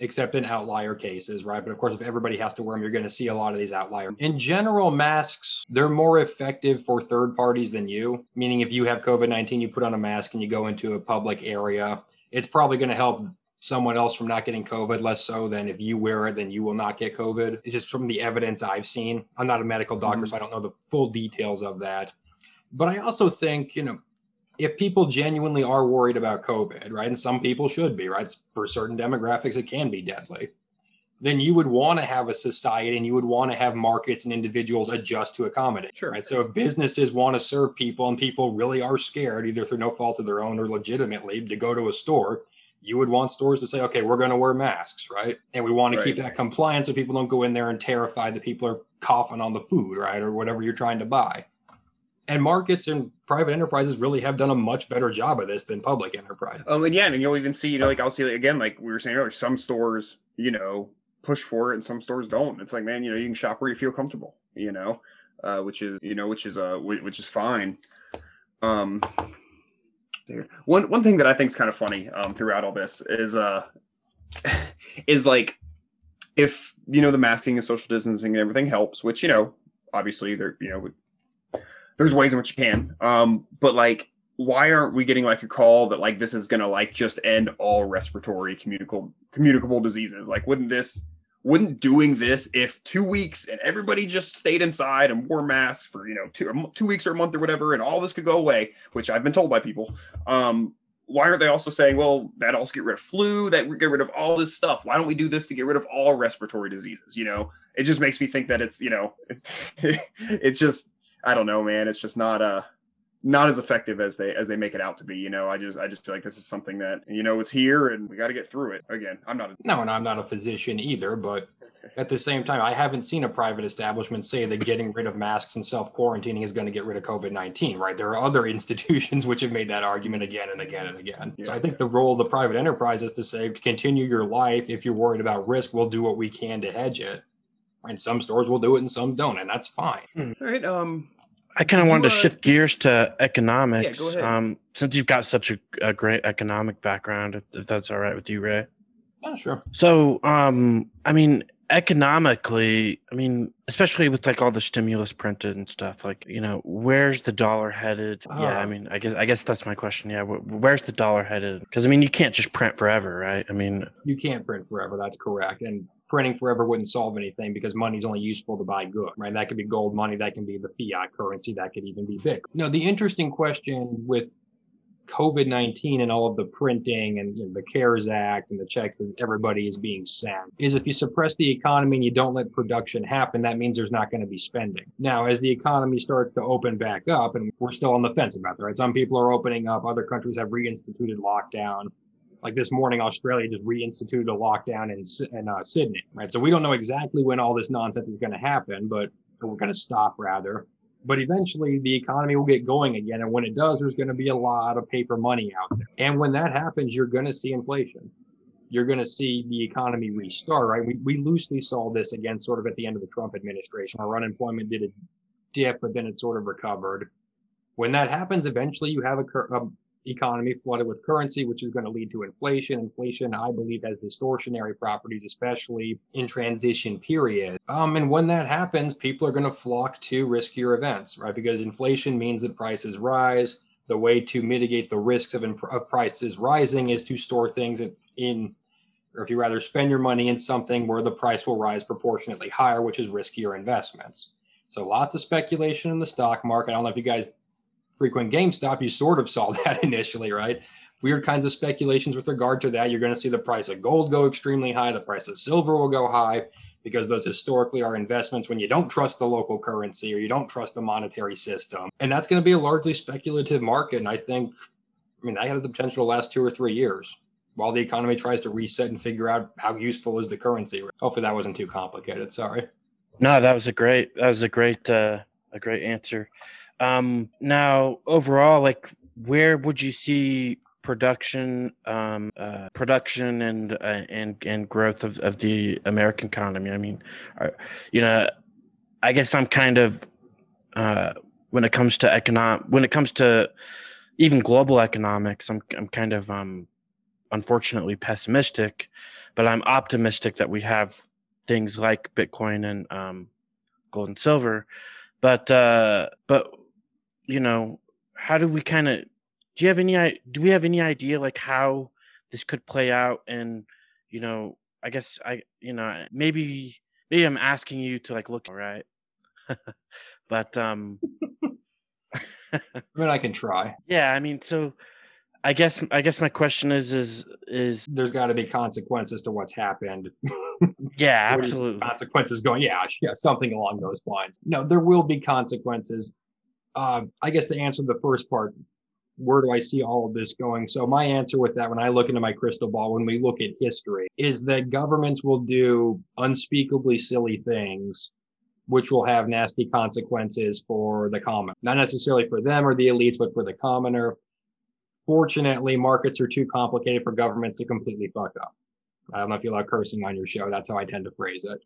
except in outlier cases, right? But of course, if everybody has to wear them, you're going to see a lot of these outliers. In general, masks, they're more effective for third parties than you, meaning if you have COVID nineteen, you put on a mask and you go into a public area, it's probably going to help someone else from not getting COVID less so than if you wear it, then you will not get COVID. It's just from the evidence I've seen. I'm not a medical doctor, mm-hmm. so I don't know the full details of that. But I also think, you know, if people genuinely are worried about COVID, right, and some people should be, right, for certain demographics, it can be deadly, then you would want to have a society and you would want to have markets and individuals adjust to accommodate. Sure. Right? So if businesses want to serve people and people really are scared, either through no fault of their own or legitimately, to go to a store, you would want stores to say, okay, we're going to wear masks, right? And we want to right. keep that compliant so people don't go in there and terrified that people are coughing on the food, right, or whatever you're trying to buy. And markets and private enterprises really have done a much better job of this than public enterprises. Um, and yeah, and you'll even see, you know, like I'll see, again, like we were saying earlier, some stores, you know, push for it and some stores don't. It's like, man, you know, you can shop where you feel comfortable, you know, uh, which is, you know, which is, uh, which is fine. Um, one, one thing that I think is kind of funny um, throughout all this is, uh, is like, if, you know, the masking and social distancing and everything helps, which, you know, obviously they're, you know, there's ways in which you can, um, but like, why aren't we getting like a call that like this is gonna like just end all respiratory communicable communicable diseases? Like, wouldn't this, wouldn't doing this, if two weeks and everybody just stayed inside and wore masks for you know two two weeks or a month or whatever, and all this could go away, which I've been told by people. Um, why aren't they also saying, well, that also get rid of flu, that get rid of all this stuff? Why don't we do this to get rid of all respiratory diseases? You know, it just makes me think that it's you know, it, it's just. I don't know, man. It's just not uh not as effective as they as they make it out to be. You know, I just I just feel like this is something that you know it's here and we got to get through it. Again, I'm not a- no, and I'm not a physician either. But at the same time, I haven't seen a private establishment say that getting rid of masks and self quarantining is going to get rid of COVID nineteen. Right? There are other institutions which have made that argument again and again and again. Yeah, so I think yeah. the role of the private enterprise is to say to continue your life. If you're worried about risk, we'll do what we can to hedge it. And some stores will do it and some don't, and that's fine. All right. Um, I kind of wanted uh, to shift gears to economics. Yeah, go ahead. Um, since you've got such a, a great economic background, if, if that's all right with you, Ray. Yeah, sure. So, um, I mean, economically, I mean, especially with like all the stimulus printed and stuff, like, you know, where's the dollar headed? Uh, yeah. I mean, I guess, I guess that's my question. Yeah. Where's the dollar headed? Because I mean, you can't just print forever, right? I mean, you can't print forever. That's correct. And printing forever wouldn't solve anything because money's only useful to buy goods, right? That could be gold money, that can be the fiat currency, that could even be Bitcoin. No, the interesting question with COVID nineteen and all of the printing and you know, the CARES Act and the checks that everybody is being sent is if you suppress the economy and you don't let production happen, that means there's not going to be spending. Now, as the economy starts to open back up, and we're still on the fence about that, right? Some people are opening up, other countries have reinstituted lockdown. Like this morning, Australia just reinstituted a lockdown in, in uh, Sydney, right? So we don't know exactly when all this nonsense is going to happen, but we're going to stop rather. But eventually the economy will get going again. And when it does, there's going to be a lot of paper money out there. And when that happens, you're going to see inflation. You're going to see the economy restart, right? We, we loosely saw this again, sort of at the end of the Trump administration, where unemployment did a dip, but then it sort of recovered. When that happens, eventually you have a, a economy flooded with currency, which is going to lead to inflation. Inflation, I believe, has distortionary properties, especially in transition period. Um, and when that happens, people are going to flock to riskier events, right? Because inflation means that prices rise. The way to mitigate the risks of, imp- of prices rising is to store things in, in, or if you rather spend your money in something where the price will rise proportionately higher, which is riskier investments. So lots of speculation in the stock market. I don't know if you guys frequent GameStop, you sort of saw that initially, right? Weird kinds of speculations with regard to that. You're going to see the price of gold go extremely high. The price of silver will go high because those historically are investments when you don't trust the local currency or you don't trust the monetary system. And that's going to be a largely speculative market. And I think, I mean, I had the potential the last two or three years while the economy tries to reset and figure out how useful is the currency. Hopefully that wasn't too complicated. Sorry. No, that was a great, that was a great, uh, a great answer. Um, now, overall, like, where would you see production, um, uh, production and, uh, and, and growth of, of the American economy. I mean, uh, you know, I guess I'm kind of, uh, when it comes to economic, when it comes to even global economics, I'm, I'm kind of, um, unfortunately pessimistic, but I'm optimistic that we have things like Bitcoin and, um, gold and silver. But, uh, but, you know, how do we kind of, do you have any, do we have any idea like how this could play out? And, you know, I guess I, you know, maybe, maybe I'm asking you to like, look, all right. But, um, I mean, I can try. Yeah. I mean, so I guess, I guess my question is, is, is there's gotta be consequences to what's happened. Yeah, absolutely. Consequences going, yeah, yeah, something along those lines. No, there will be consequences. Uh, I guess to answer the first part, where do I see all of this going? So my answer with that, when I look into my crystal ball, when we look at history, is that governments will do unspeakably silly things, which will have nasty consequences for the common, not necessarily for them or the elites, but for the commoner. Fortunately, markets are too complicated for governments to completely fuck up. I don't know if you allow cursing on your show. That's how I tend to phrase it.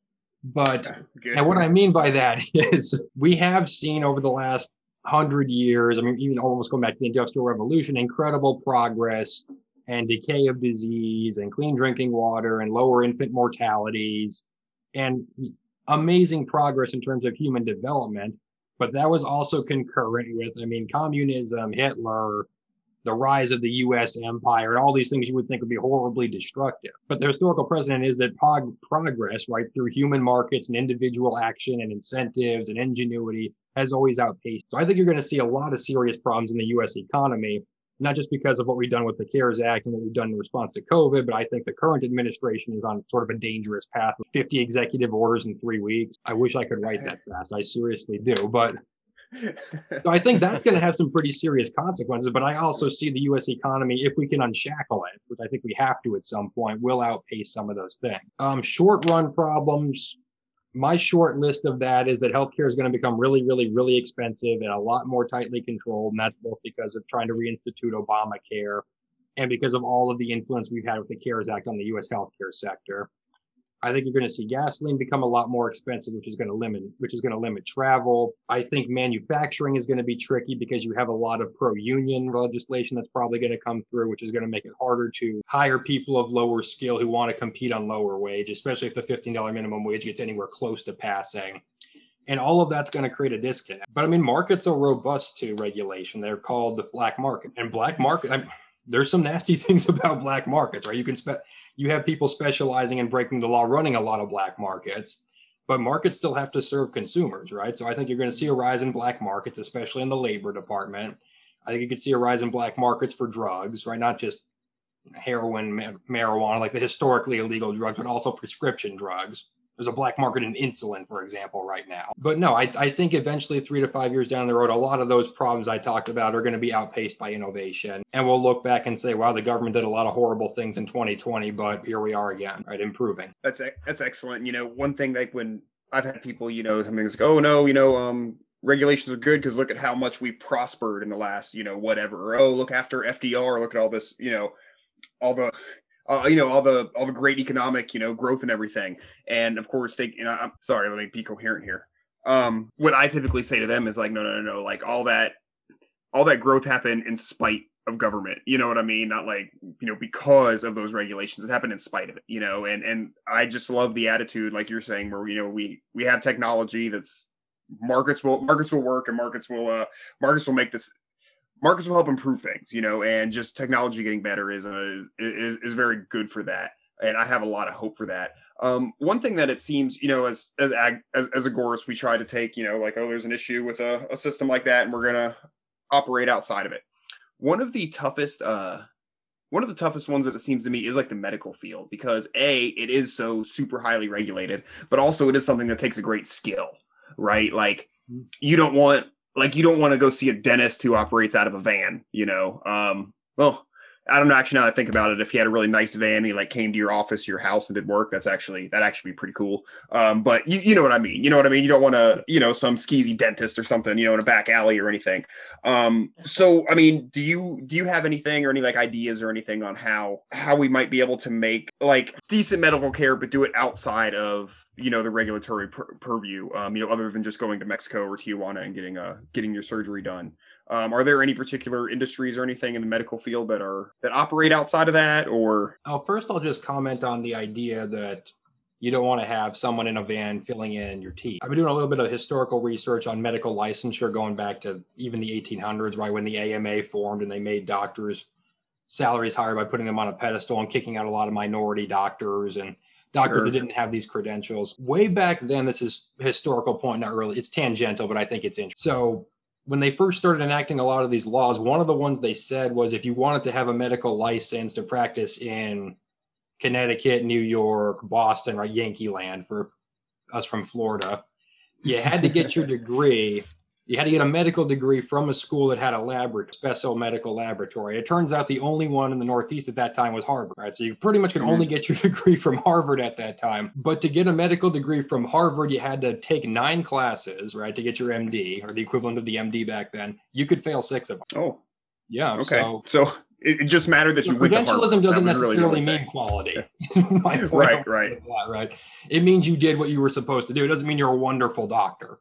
But Good. And what I mean by that is we have seen over the last hundred years, I mean, even almost going back to the Industrial Revolution, incredible progress and decay of disease and clean drinking water and lower infant mortalities and amazing progress in terms of human development. But that was also concurrent with, I mean, communism, Hitler, the rise of the U S empire, and all these things you would think would be horribly destructive. But the historical precedent is that prog- progress, right, through human markets and individual action and incentives and ingenuity has always outpaced. So I think you're going to see a lot of serious problems in the U S economy, not just because of what we've done with the CARES Act and what we've done in response to COVID, but I think the current administration is on sort of a dangerous path with fifty executive orders in three weeks. I wish I could write that fast. I seriously do. But so I think that's going to have some pretty serious consequences. But I also see the U S economy, if we can unshackle it, which I think we have to at some point, will outpace some of those things. Um, short run problems. My short list of that is that healthcare is going to become really, really, really expensive and a lot more tightly controlled. And that's both because of trying to reinstitute Obamacare and because of all of the influence we've had with the CARES Act on the U S healthcare sector. I think you're going to see gasoline become a lot more expensive, which is going to limit, which is going to limit travel. I think manufacturing is going to be tricky because you have a lot of pro-union legislation that's probably going to come through, which is going to make it harder to hire people of lower skill who want to compete on lower wage, especially if the fifteen dollars minimum wage gets anywhere close to passing. And all of that's going to create a disconnect. But I mean, markets are robust to regulation. They're called the black market. And black market, I'm, there's some nasty things about black markets, right? You can spend... You have people specializing in breaking the law, running a lot of black markets, but markets still have to serve consumers, right? So I think you're going to see a rise in black markets, especially in the labor department. I think you could see a rise in black markets for drugs, right? Not just heroin, ma- marijuana, like the historically illegal drugs, but also prescription drugs. There's a black market in insulin, for example, right now. But no, I, I think eventually three to five years down the road, a lot of those problems I talked about are going to be outpaced by innovation. And we'll look back and say, wow, the government did a lot of horrible things in twenty twenty, but here we are again, right? Improving. That's that's excellent. You know, one thing like when I've had people, you know, something's like, oh, no, you know, um, regulations are good because look at how much we prospered in the last, you know, whatever. Or, oh, look after F D R. Look at all this, you know, all the... Uh, you know, all the all the great economic, you know, growth and everything. And of course, they, you know, I'm sorry, let me be coherent here. Um, what I typically say to them is like, no, no, no, no, like all that, all that growth happened in spite of government. You know what I mean? Not like, you know, because of those regulations, it happened in spite of it, you know, and, and I just love the attitude, like you're saying, where, you know, we, we have technology that's markets will, markets will work and markets will, uh, markets will make this. Markets will help improve things, you know, and just technology getting better is, a, is is very good for that. And I have a lot of hope for that. Um, one thing that it seems, you know, as as ag, as, as agorists, we try to take, you know, like, oh, there's an issue with a, a system like that, and we're going to operate outside of it. One of the toughest, uh, one of the toughest ones that it seems to me is like the medical field, because A, it is so super highly regulated, but also it is something that takes a great skill, right? Like you don't want, Like you don't want to go see a dentist who operates out of a van, you know. Um, well, I don't know. Actually, now that I think about it, if he had a really nice van and he like came to your office, your house, and did work, that's actually that'd actually be pretty cool. Um, but you you know what I mean. You know what I mean. You don't want to, you know, some skeezy dentist or something, you know, in a back alley or anything. Um, so I mean, do you do you have anything or any like ideas or anything on how how we might be able to make like decent medical care, but do it outside of, you know, the regulatory pur- purview, um, you know, other than just going to Mexico or Tijuana and getting uh getting your surgery done? Um, are there any particular industries or anything in the medical field that are that operate outside of that? Or oh, first, I'll just comment on the idea that you don't want to have someone in a van filling in your teeth. I've been doing a little bit of historical research on medical licensure going back to even the eighteen hundreds, right when the A M A formed and they made doctors' salaries higher by putting them on a pedestal and kicking out a lot of minority doctors and doctors sure. that didn't have these credentials. Way back then, this is a historical point, not really. It's tangential, but I think it's interesting. So when they first started enacting a lot of these laws, one of the ones they said was if you wanted to have a medical license to practice in Connecticut, New York, Boston, right, Yankee land for us from Florida, you had to get your degree. You had to get a medical degree from a school that had a laboratory, special medical laboratory. It turns out the only one in the Northeast at that time was Harvard, right? So you pretty much could only get your degree from Harvard at that time. But to get a medical degree from Harvard, you had to take nine classes, right, to get your M D or the equivalent of the M D back then. You could fail six of them. Oh, yeah. Okay. So, so it just mattered that you went to Harvard. Credentialism doesn't necessarily mean quality. Right, right. Right. It means you did what you were supposed to do. It doesn't mean you're a wonderful doctor.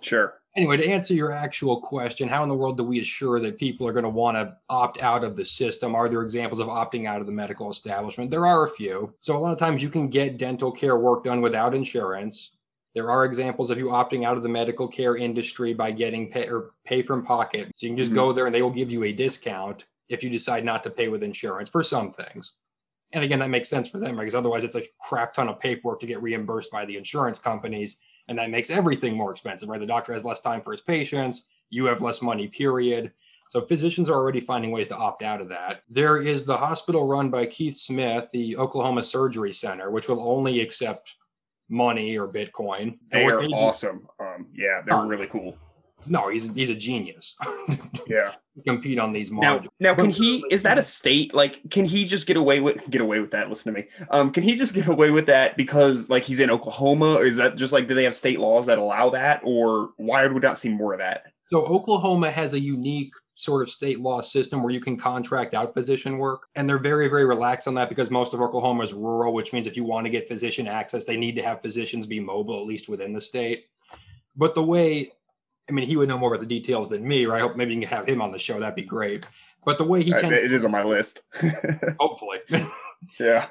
Sure. Anyway, to answer your actual question, how in the world do we assure that people are going to want to opt out of the system? Are there examples of opting out of the medical establishment? There are a few. So a lot of times you can get dental care work done without insurance. There are examples of you opting out of the medical care industry by getting pay or pay from pocket. So you can just mm-hmm. go there and they will give you a discount if you decide not to pay with insurance for some things. And again, that makes sense for them, right? Because otherwise it's a crap ton of paperwork to get reimbursed by the insurance companies. And that makes everything more expensive, right? The doctor has less time for his patients. You have less money, period. So physicians are already finding ways to opt out of that. There is the hospital run by Keith Smith, the Oklahoma Surgery Center, which will only accept money or Bitcoin. They are awesome. Um, yeah, they're um, really cool. No, he's he's a genius. Yeah. Compete on these margins. Now, now can he, is that a state? Like, can he just get away with, get away with that? Listen to me. Um, can he just get away with that because like he's in Oklahoma? Or is that just like, do they have state laws that allow that? Or why would we not see more of that? So Oklahoma has a unique sort of state law system where you can contract out physician work. And they're very, very relaxed on that because most of Oklahoma is rural, which means if you want to get physician access, they need to have physicians be mobile, at least within the state. But the way, I mean, he would know more about the details than me, right? I hope maybe you can have him on the show. That'd be great. But the way he tends it to, is on my list. Hopefully. Yeah.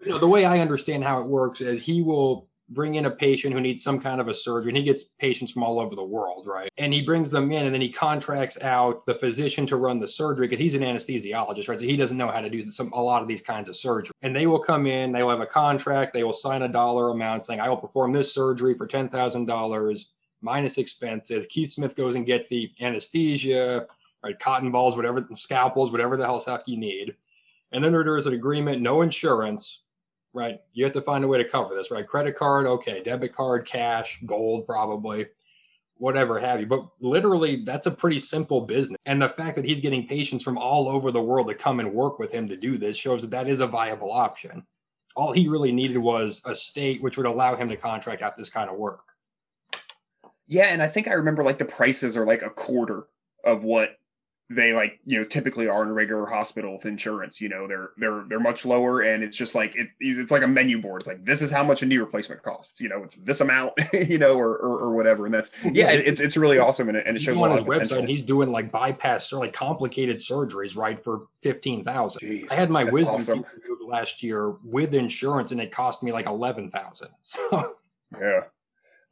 You know, the way I understand how it works is he will bring in a patient who needs some kind of a surgery, and he gets patients from all over the world, right? And he brings them in, and then he contracts out the physician to run the surgery because he's an anesthesiologist, right? So he doesn't know how to do some a lot of these kinds of surgery. And they will come in, they will have a contract, they will sign a dollar amount saying, I will perform this surgery for ten thousand dollars. Minus expenses. Keith Smith goes and gets the anesthesia, right, cotton balls, whatever, scalpels, whatever the hell you need. And then there is an agreement, no insurance, right? You have to find a way to cover this, right? Credit card, okay, debit card, cash, gold, probably, whatever have you. But literally, that's a pretty simple business. And the fact that he's getting patients from all over the world to come and work with him to do this shows that that is a viable option. All he really needed was a state which would allow him to contract out this kind of work. Yeah, and I think I remember like the prices are like a quarter of what they like, you know, typically are in a regular hospital with insurance. You know, they're they're they're much lower, and it's just like it, it's like a menu board. It's like this is how much a knee replacement costs. You know, it's this amount. You know, or or, or whatever. And that's yeah, it, it's it's really awesome, and it, and it shows a lot of potential. On his website, he's doing like bypass or like complicated surgeries, right, for fifteen thousand. I had my wisdom awesome. last year with insurance, and it cost me like eleven thousand. So yeah.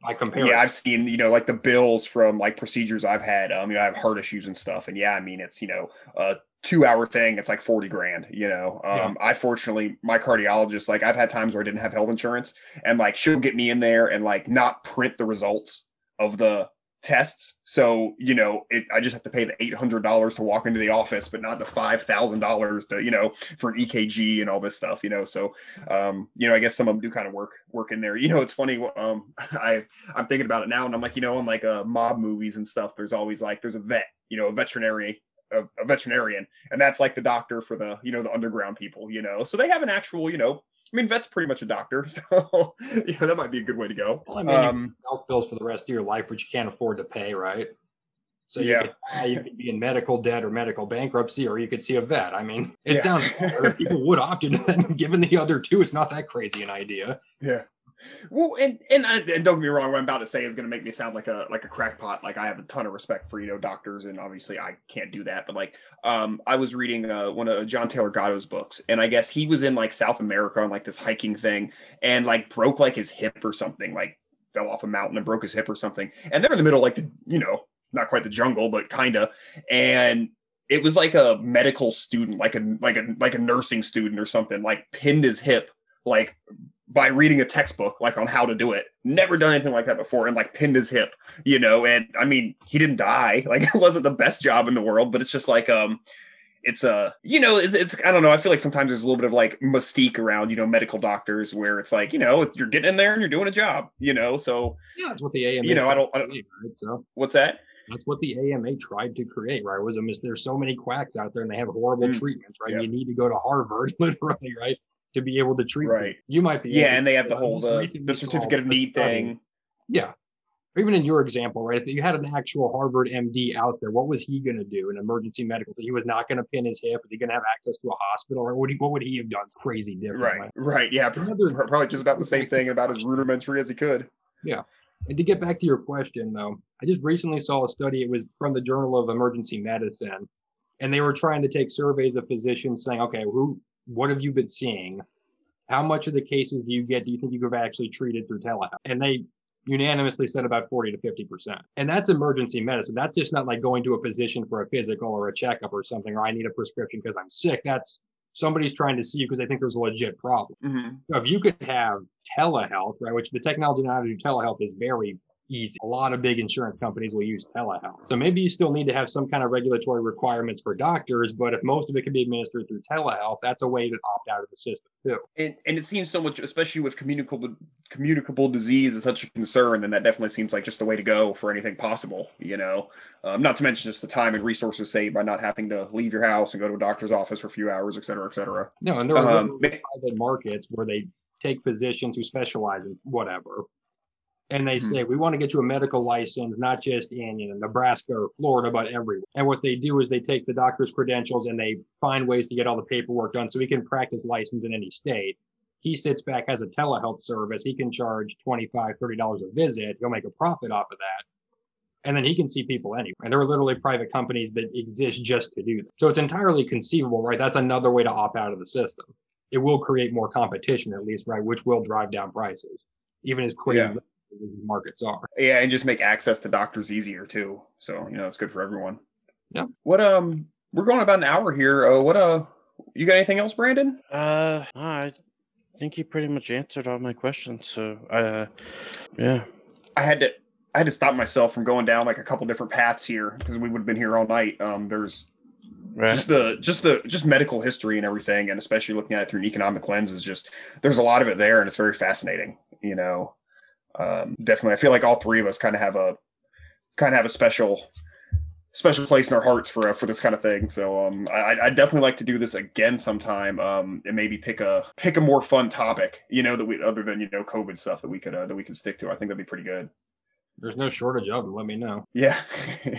I compare. Yeah, I've seen, you know, like the bills from like procedures I've had. Um, you know, I have heart issues and stuff. And yeah, I mean, it's, you know, a two hour thing. It's like forty grand, you know. Um, yeah. I fortunately, my cardiologist, like I've had times where I didn't have health insurance and like she'll get me in there and like not print the results of the tests. So, you know, it, I just have to pay the eight hundred dollars to walk into the office, but not the five thousand dollars to, you know, for an E K G and all this stuff, you know? So, um, you know, I guess some of them do kind of work, work in there. You know, it's funny. Um, I, I'm thinking about it now and I'm like, you know, on like uh, mob movies and stuff, there's always like, there's a vet, you know, a veterinary a, a veterinarian, and that's like the doctor for the, you know, the underground people, you know, so they have an actual, you know, I mean, vet's pretty much a doctor, so you know, that might be a good way to go. Well, I mean, um, health bills for the rest of your life, which you can't afford to pay, right? So you, yeah. could, you could be in medical debt or medical bankruptcy, or you could see a vet. I mean, it yeah. sounds better. People would opt into that. Given the other two, it's not that crazy an idea. Yeah. Well, and, and and don't get me wrong, what I'm about to say is going to make me sound like a like a crackpot. Like, I have a ton of respect for, you know, doctors, and obviously I can't do that. But like, um, I was reading uh, one of John Taylor Gatto's books, and I guess he was in like South America on like this hiking thing, and like broke like his hip or something, like fell off a mountain and broke his hip or something. And they're in the middle, like the, you know, not quite the jungle, but kind of, and it was like a medical student, like a like a like a nursing student or something, like pinned his hip, like, by reading a textbook, like on how to do it, never done anything like that before, and like pinned his hip, you know, and I mean, he didn't die, like it wasn't the best job in the world, but it's just like, um, it's a, uh, you know, it's, it's, I don't know. I feel like sometimes there's a little bit of like mystique around, you know, medical doctors where it's like, you know, you're getting in there and you're doing a job, you know? So yeah, that's what the A M A, you know, I don't, I don't create, right? So, what's that? That's what the A M A tried to create, right? It was a mis- there's so many quacks out there and they have horrible mm. treatments, right? Yep. You need to go to Harvard, literally, right? To be able to treat right. you might be yeah able and they have the whole the, the certificate of need thing. Yeah, or even in your example, right, if you had an actual Harvard M D out there, what was he going to do in emergency medical? So he was not going to pin his hip. Was he going to have access to a hospital, or what, he, what would he have done? It's crazy different, right right, right. Yeah, Another, probably just about the same thing, about as rudimentary as he could. Yeah. And to get back to your question though, I just recently saw a study. It was from the Journal of Emergency Medicine, and they were trying to take surveys of physicians saying, okay, who what have you been seeing? How much of the cases do you get? Do you think you have actually treated through telehealth? And they unanimously said about forty to fifty percent. And that's emergency medicine. That's just not like going to a physician for a physical or a checkup or something, or I need a prescription because I'm sick. That's somebody's trying to see you because they think there's a legit problem. Mm-hmm. So if you could have telehealth, right, which the technology now to do telehealth is very easy. A lot of big insurance companies will use telehealth. So maybe you still need to have some kind of regulatory requirements for doctors, but if most of it can be administered through telehealth, that's a way to opt out of the system too. And and it seems so much, especially with communicable communicable disease is such a concern, then that definitely seems like just the way to go for anything possible, you know? Um, not to mention just the time and resources saved by not having to leave your house and go to a doctor's office for a few hours, et cetera, et cetera. No, and there are um, private markets where they take physicians who specialize in whatever. And they say, we want to get you a medical license, not just in, you know, Nebraska or Florida, but everywhere. And what they do is they take the doctor's credentials and they find ways to get all the paperwork done so he can practice license in any state. He sits back, has a telehealth service. He can charge twenty-five dollars, thirty dollars a visit. He'll make a profit off of that. And then he can see people anywhere. And there are literally private companies that exist just to do that. So it's entirely conceivable, right? That's another way to opt out of the system. It will create more competition, at least, right? Which will drive down prices, even as crazy. Yeah. Markets are. Yeah, and just make access to doctors easier too. So, you know, it's good for everyone. Yeah. What um we're going about an hour here. Uh, what uh you got anything else, Brandon? Uh I think you pretty much answered all my questions. So uh yeah. I had to I had to stop myself from going down like a couple different paths here because we would have been here all night. Um there's Right. Just the just the just medical history and everything, and especially looking at it through an economic lens, is just there's a lot of it there, and it's very fascinating, you know. Um, definitely. I feel like all three of us kind of have a kind of have a special special place in our hearts for uh, for this kind of thing. So um, I, I definitely like to do this again sometime, um, and maybe pick a pick a more fun topic, you know, that we other than, you know, COVID stuff that we could uh, that we could stick to. I think that'd be pretty good. There's no shortage of them. Let me know. Yeah,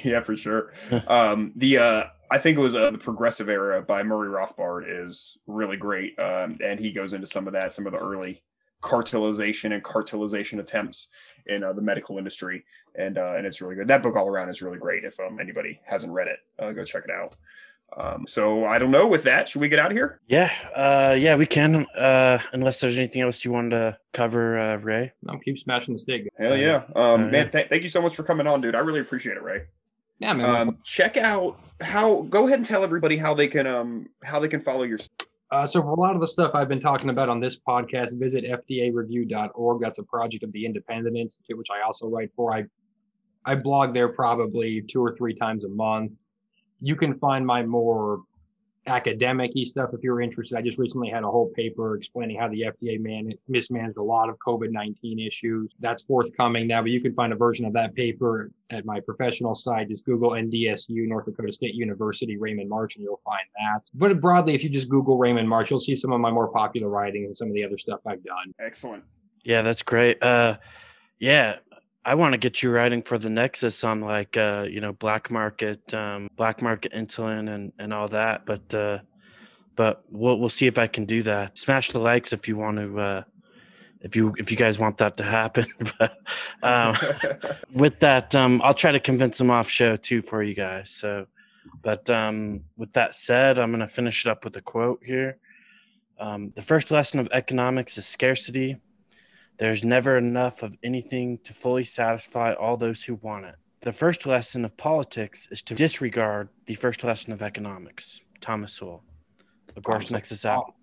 yeah, for sure. um, the uh, I think it was uh, The Progressive Era by Murray Rothbard is really great, um, and he goes into some of that, some of the early cartelization and cartelization attempts in uh, the medical industry, and uh, and it's really good. That book all around is really great. If um, anybody hasn't read it, uh, go check it out. Um, so I don't know. With that, should we get out of here? Yeah, uh, yeah, we can. Uh, unless there's anything else you wanted to cover, uh, Ray. No, keep smashing the stick. Hell yeah, um, uh, man! Th- thank you so much for coming on, dude. I really appreciate it, Ray. Yeah, man. Um, check out how. Go ahead and tell everybody how they can um how they can follow your. Uh, so for a lot of the stuff I've been talking about on this podcast, visit F D A review dot org. That's a project of the Independent Institute, which I also write for. I I blog there probably two or three times a month. You can find my more academic-y stuff, if you're interested, I just recently had a whole paper explaining how the F D A man- mismanaged a lot of COVID nineteen issues. That's forthcoming now, but you can find a version of that paper at my professional site. Just Google N D S U, North Dakota State University, Raymond March, and you'll find that. But broadly, if you just Google Raymond March, you'll see some of my more popular writing and some of the other stuff I've done. Excellent. Yeah, that's great. Uh, yeah. I want to get you writing for the Nexus on like, uh, you know, black market, um, black market insulin and, and all that. But, uh, but we'll, we'll see if I can do that. Smash the likes if you want to, uh, if you, if you guys want that to happen. But um, with that, um, I'll try to convince them off show too for you guys. So, but um, with that said, I'm going to finish it up with a quote here. Um, the first lesson of economics is scarcity. There's never enough of anything to fully satisfy all those who want it. The first lesson of politics is to disregard the first lesson of economics. Thomas Sowell. Of course, Nexus out.